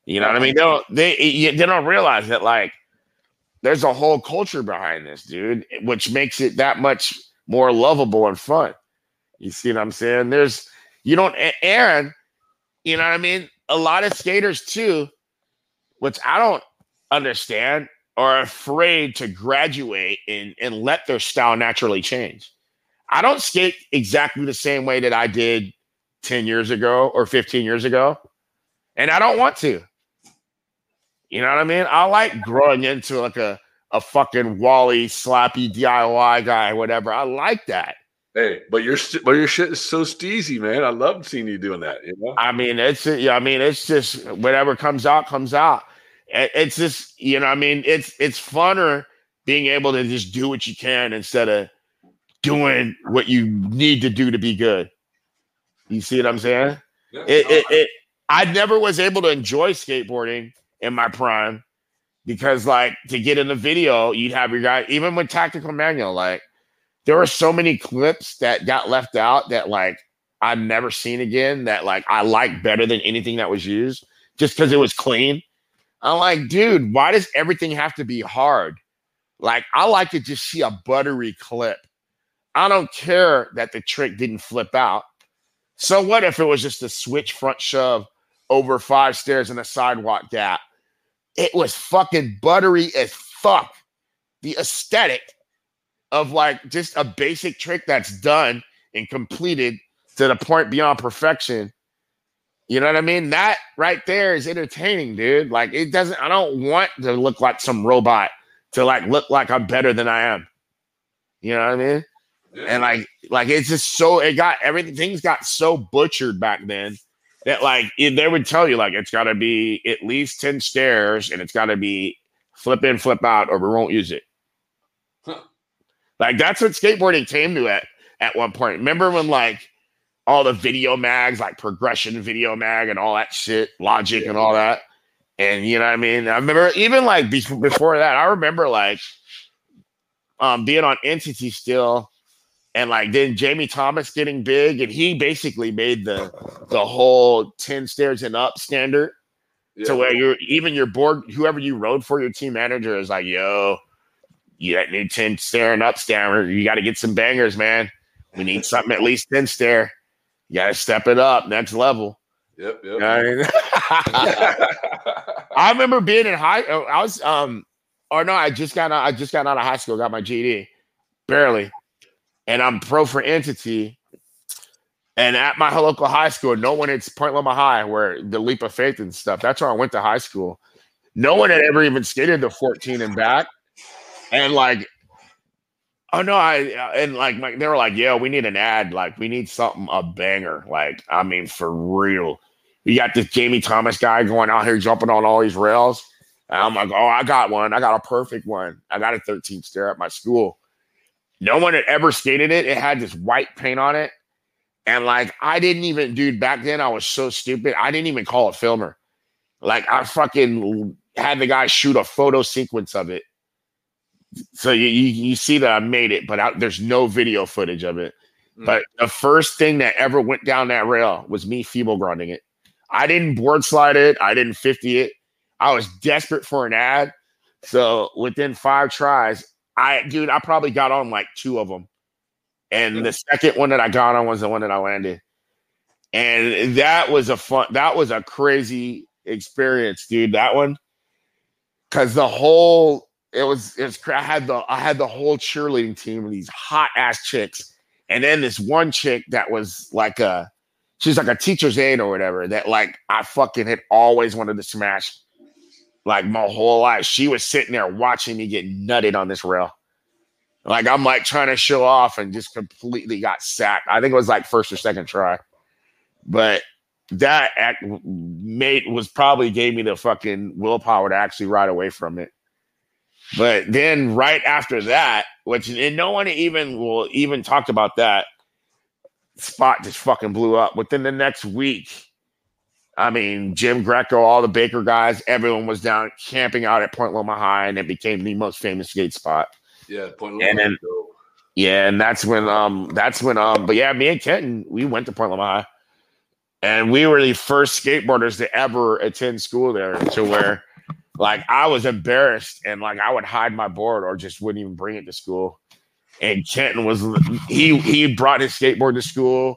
You know what I mean? They don't realize that, like, there's a whole culture behind this, dude, which makes it that much more lovable and fun. You see what I'm saying? You know what I mean? A lot of skaters, too, which I don't understand, are afraid to graduate and let their style naturally change. I don't skate exactly the same way that I did 10 years ago or 15 years ago. And I don't want to. You know what I mean? I like growing into like a fucking Wally, sloppy DIY guy, whatever. I like that. Hey, but your shit is so steezy, man. I love seeing you doing that. You know? I mean, it's just whatever comes out, comes out. It's just, you know what I mean? It's funner being able to just do what you can instead of doing what you need to do to be good. You see what I'm saying? Yeah, I never was able to enjoy skateboarding in my prime because, like, to get in the video, you'd have your guy, even with Tactical Manual, like, there were so many clips that got left out that, like, I've never seen again that, like, I like better than anything that was used just because it was clean. I'm like, dude, why does everything have to be hard? Like, I like to just see a buttery clip. I don't care that the trick didn't flip out. So what if it was just a switch front shove over 5 stairs and a sidewalk gap? It was fucking buttery as fuck. The aesthetic of like just a basic trick that's done and completed to the point beyond perfection. You know what I mean? That right there is entertaining, dude. Like, it doesn't, I don't want to look like some robot to like look like I'm better than I am. You know what I mean? Yeah. And like it's just so, it got, everything, things got so butchered back then that like they would tell you like it's got to be at least 10 stairs and it's got to be flip in, flip out, or we won't use it. Huh. Like, that's what skateboarding came to at one point. Remember when like all the video mags, like Progression Video Mag and all that shit, Logic, yeah, and all that. And you know what I mean? I remember even like before that, I remember like being on Entity still, and like then Jamie Thomas getting big, and he basically made the whole 10 stairs and up standard. Yeah. To where you're, even your board, whoever you rode for, your team manager is like, yo, you that new 10 stair and up stammer, you got to get some bangers, man. We need something at least 10 stair. You got to step it up, next level. Yep, yep. You know I mean? I remember being in high. I was, or no, I just got out of high school, got my GED, barely, and I'm pro for Entity. And at my local high school, no one at Point Loma High, where the Leap of Faith and stuff, that's where I went to high school. No one had ever even skated the 14 and back. And like, oh no, and they were like, yeah, we need an ad. Like, we need something, a banger. Like, I mean, for real. You got this Jamie Thomas guy going out here jumping on all these rails. And I'm like, oh, I got one. I got a perfect one. I got a 13th stair at my school. No one had ever skated it. It had this white paint on it. And like, I didn't even, dude, back then I was so stupid. I didn't even call it Filmer. Like, I fucking had the guy shoot a photo sequence of it. So you see that I made it, but there's no video footage of it. Mm. But the first thing that ever went down that rail was me feeble grounding it. I didn't board slide it. I didn't 50 it. I was desperate for an ad. So within 5 tries, I probably got on like 2 of them. And the second one that I got on was the one that I landed. And that was a crazy experience, dude, that one. Cause I had the whole cheerleading team and these hot ass chicks. And then this one chick that was like she's like a teacher's aide or whatever, that like I fucking had always wanted to smash like my whole life. She was sitting there watching me get nutted on this rail. Like, I'm like trying to show off and just completely got sacked. I think it was like first or second try. But that act probably gave me the fucking willpower to actually ride away from it. But then right after that, and no one even will even talk about that, spot just fucking blew up. Within the next week, I mean, Jim Greco, all the Baker guys, everyone was down camping out at Point Loma High, and it became the most famous skate spot. Yeah, Point Loma. And then, yeah, and that's when but yeah, me and Kenton, we went to Point Loma High, and we were the first skateboarders to ever attend school there, to where like I was embarrassed and like I would hide my board or just wouldn't even bring it to school. And Kenton was he brought his skateboard to school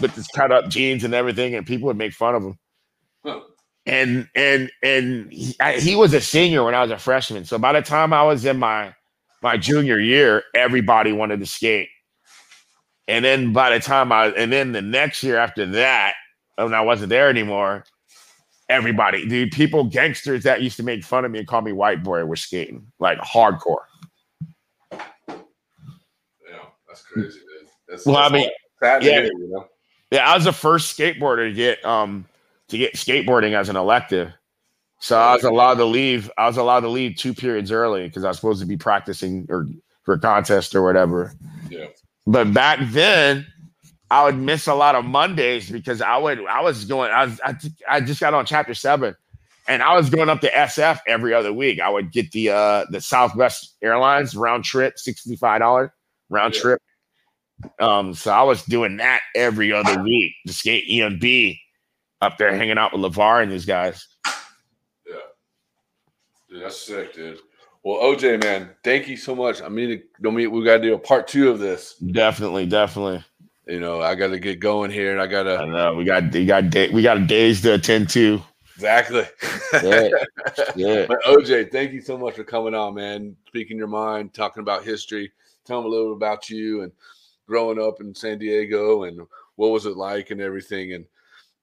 with his cut up jeans and everything, and people would make fun of him. Huh. And he was a senior when I was a freshman, so by the time I was in my junior year, everybody wanted to skate. And then then the next year after that, when I wasn't there anymore, everybody, dude, people, gangsters that used to make fun of me and call me white boy were skating, like hardcore. Yeah, that's crazy, dude. I was the first skateboarder to get skateboarding as an elective. So I was allowed to leave 2 periods early because I was supposed to be practicing or for a contest or whatever. Yeah. But back then, I would miss a lot of Mondays because I just got on Chapter 7, and I was going up to SF every other week. I would get the Southwest Airlines round trip, $65 round trip. So I was doing that every other week to skate EMB up there, hanging out with LeVar and these guys. Dude, that's sick, dude. Well, OJ, man, thank you so much. I mean, we got to do a part 2 of this. Definitely. You know, I got to get going here, and I know we got days to attend to. Exactly. Yeah. But OJ, thank you so much for coming on, man. Speaking your mind, talking about history. Tell them a little about you and growing up in San Diego, and what was it like, and everything. And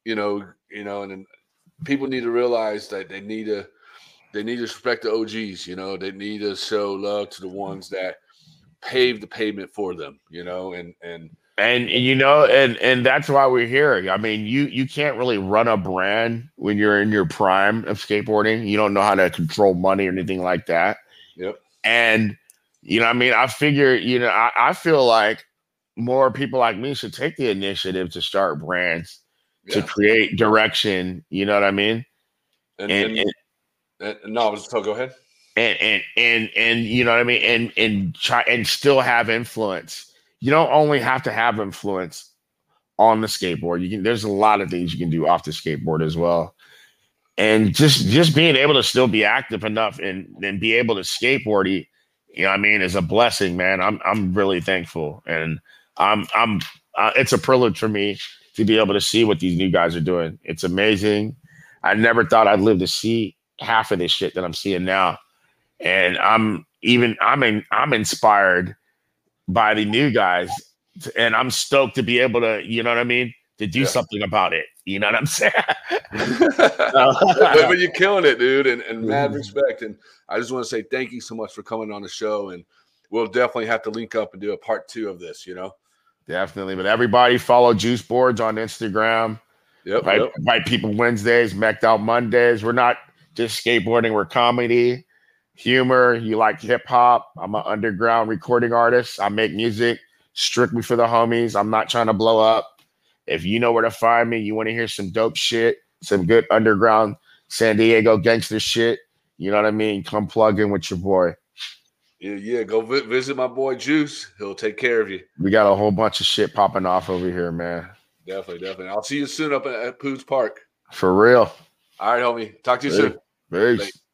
and people need to realize that they need to respect the OGs. You know, they need to show love to the ones that paved the pavement for them. You know, and that's why we're here. I mean, you can't really run a brand when you're in your prime of skateboarding. You don't know how to control money or anything like that. Yep. And you know, I mean, I figure, I feel like more people like me should take the initiative to start brands, to create direction. You know what I mean? Go ahead. And you know what I mean? And try and still have influence. You don't only have to have influence on the skateboard. There's a lot of things you can do off the skateboard as well. And just being able to still be active enough and be able to skateboard, you know what I mean, is a blessing, man. I'm really thankful. And it's a privilege for me to be able to see what these new guys are doing. It's amazing. I never thought I'd live to see half of this shit that I'm seeing now. And I'm inspired by the new guys, and I'm stoked to be able to, you know what I mean, to do something about it. You know what I'm saying? But you're killing it, dude, and mad respect. And I just want to say thank you so much for coming on the show, and we'll definitely have to link up and do a part 2 of this, you know? Definitely. But everybody follow Juice Boards on Instagram. Yep. Right, People Wednesdays, Mecked Out Mondays. We're not just skateboarding, we're comedy, humor. You like hip-hop, I'm an underground recording artist. I make music strictly for the homies. I'm not trying to blow up. If you know where to find me, you want to hear some dope shit, some good underground San Diego gangster shit, you know what I mean, come plug in with your boy. Yeah, go visit my boy Juice. He'll take care of you. We got a whole bunch of shit popping off over here, man. Definitely. I'll see you soon up at Pooh's Park. For real. All right, homie. Talk to you soon. Peace.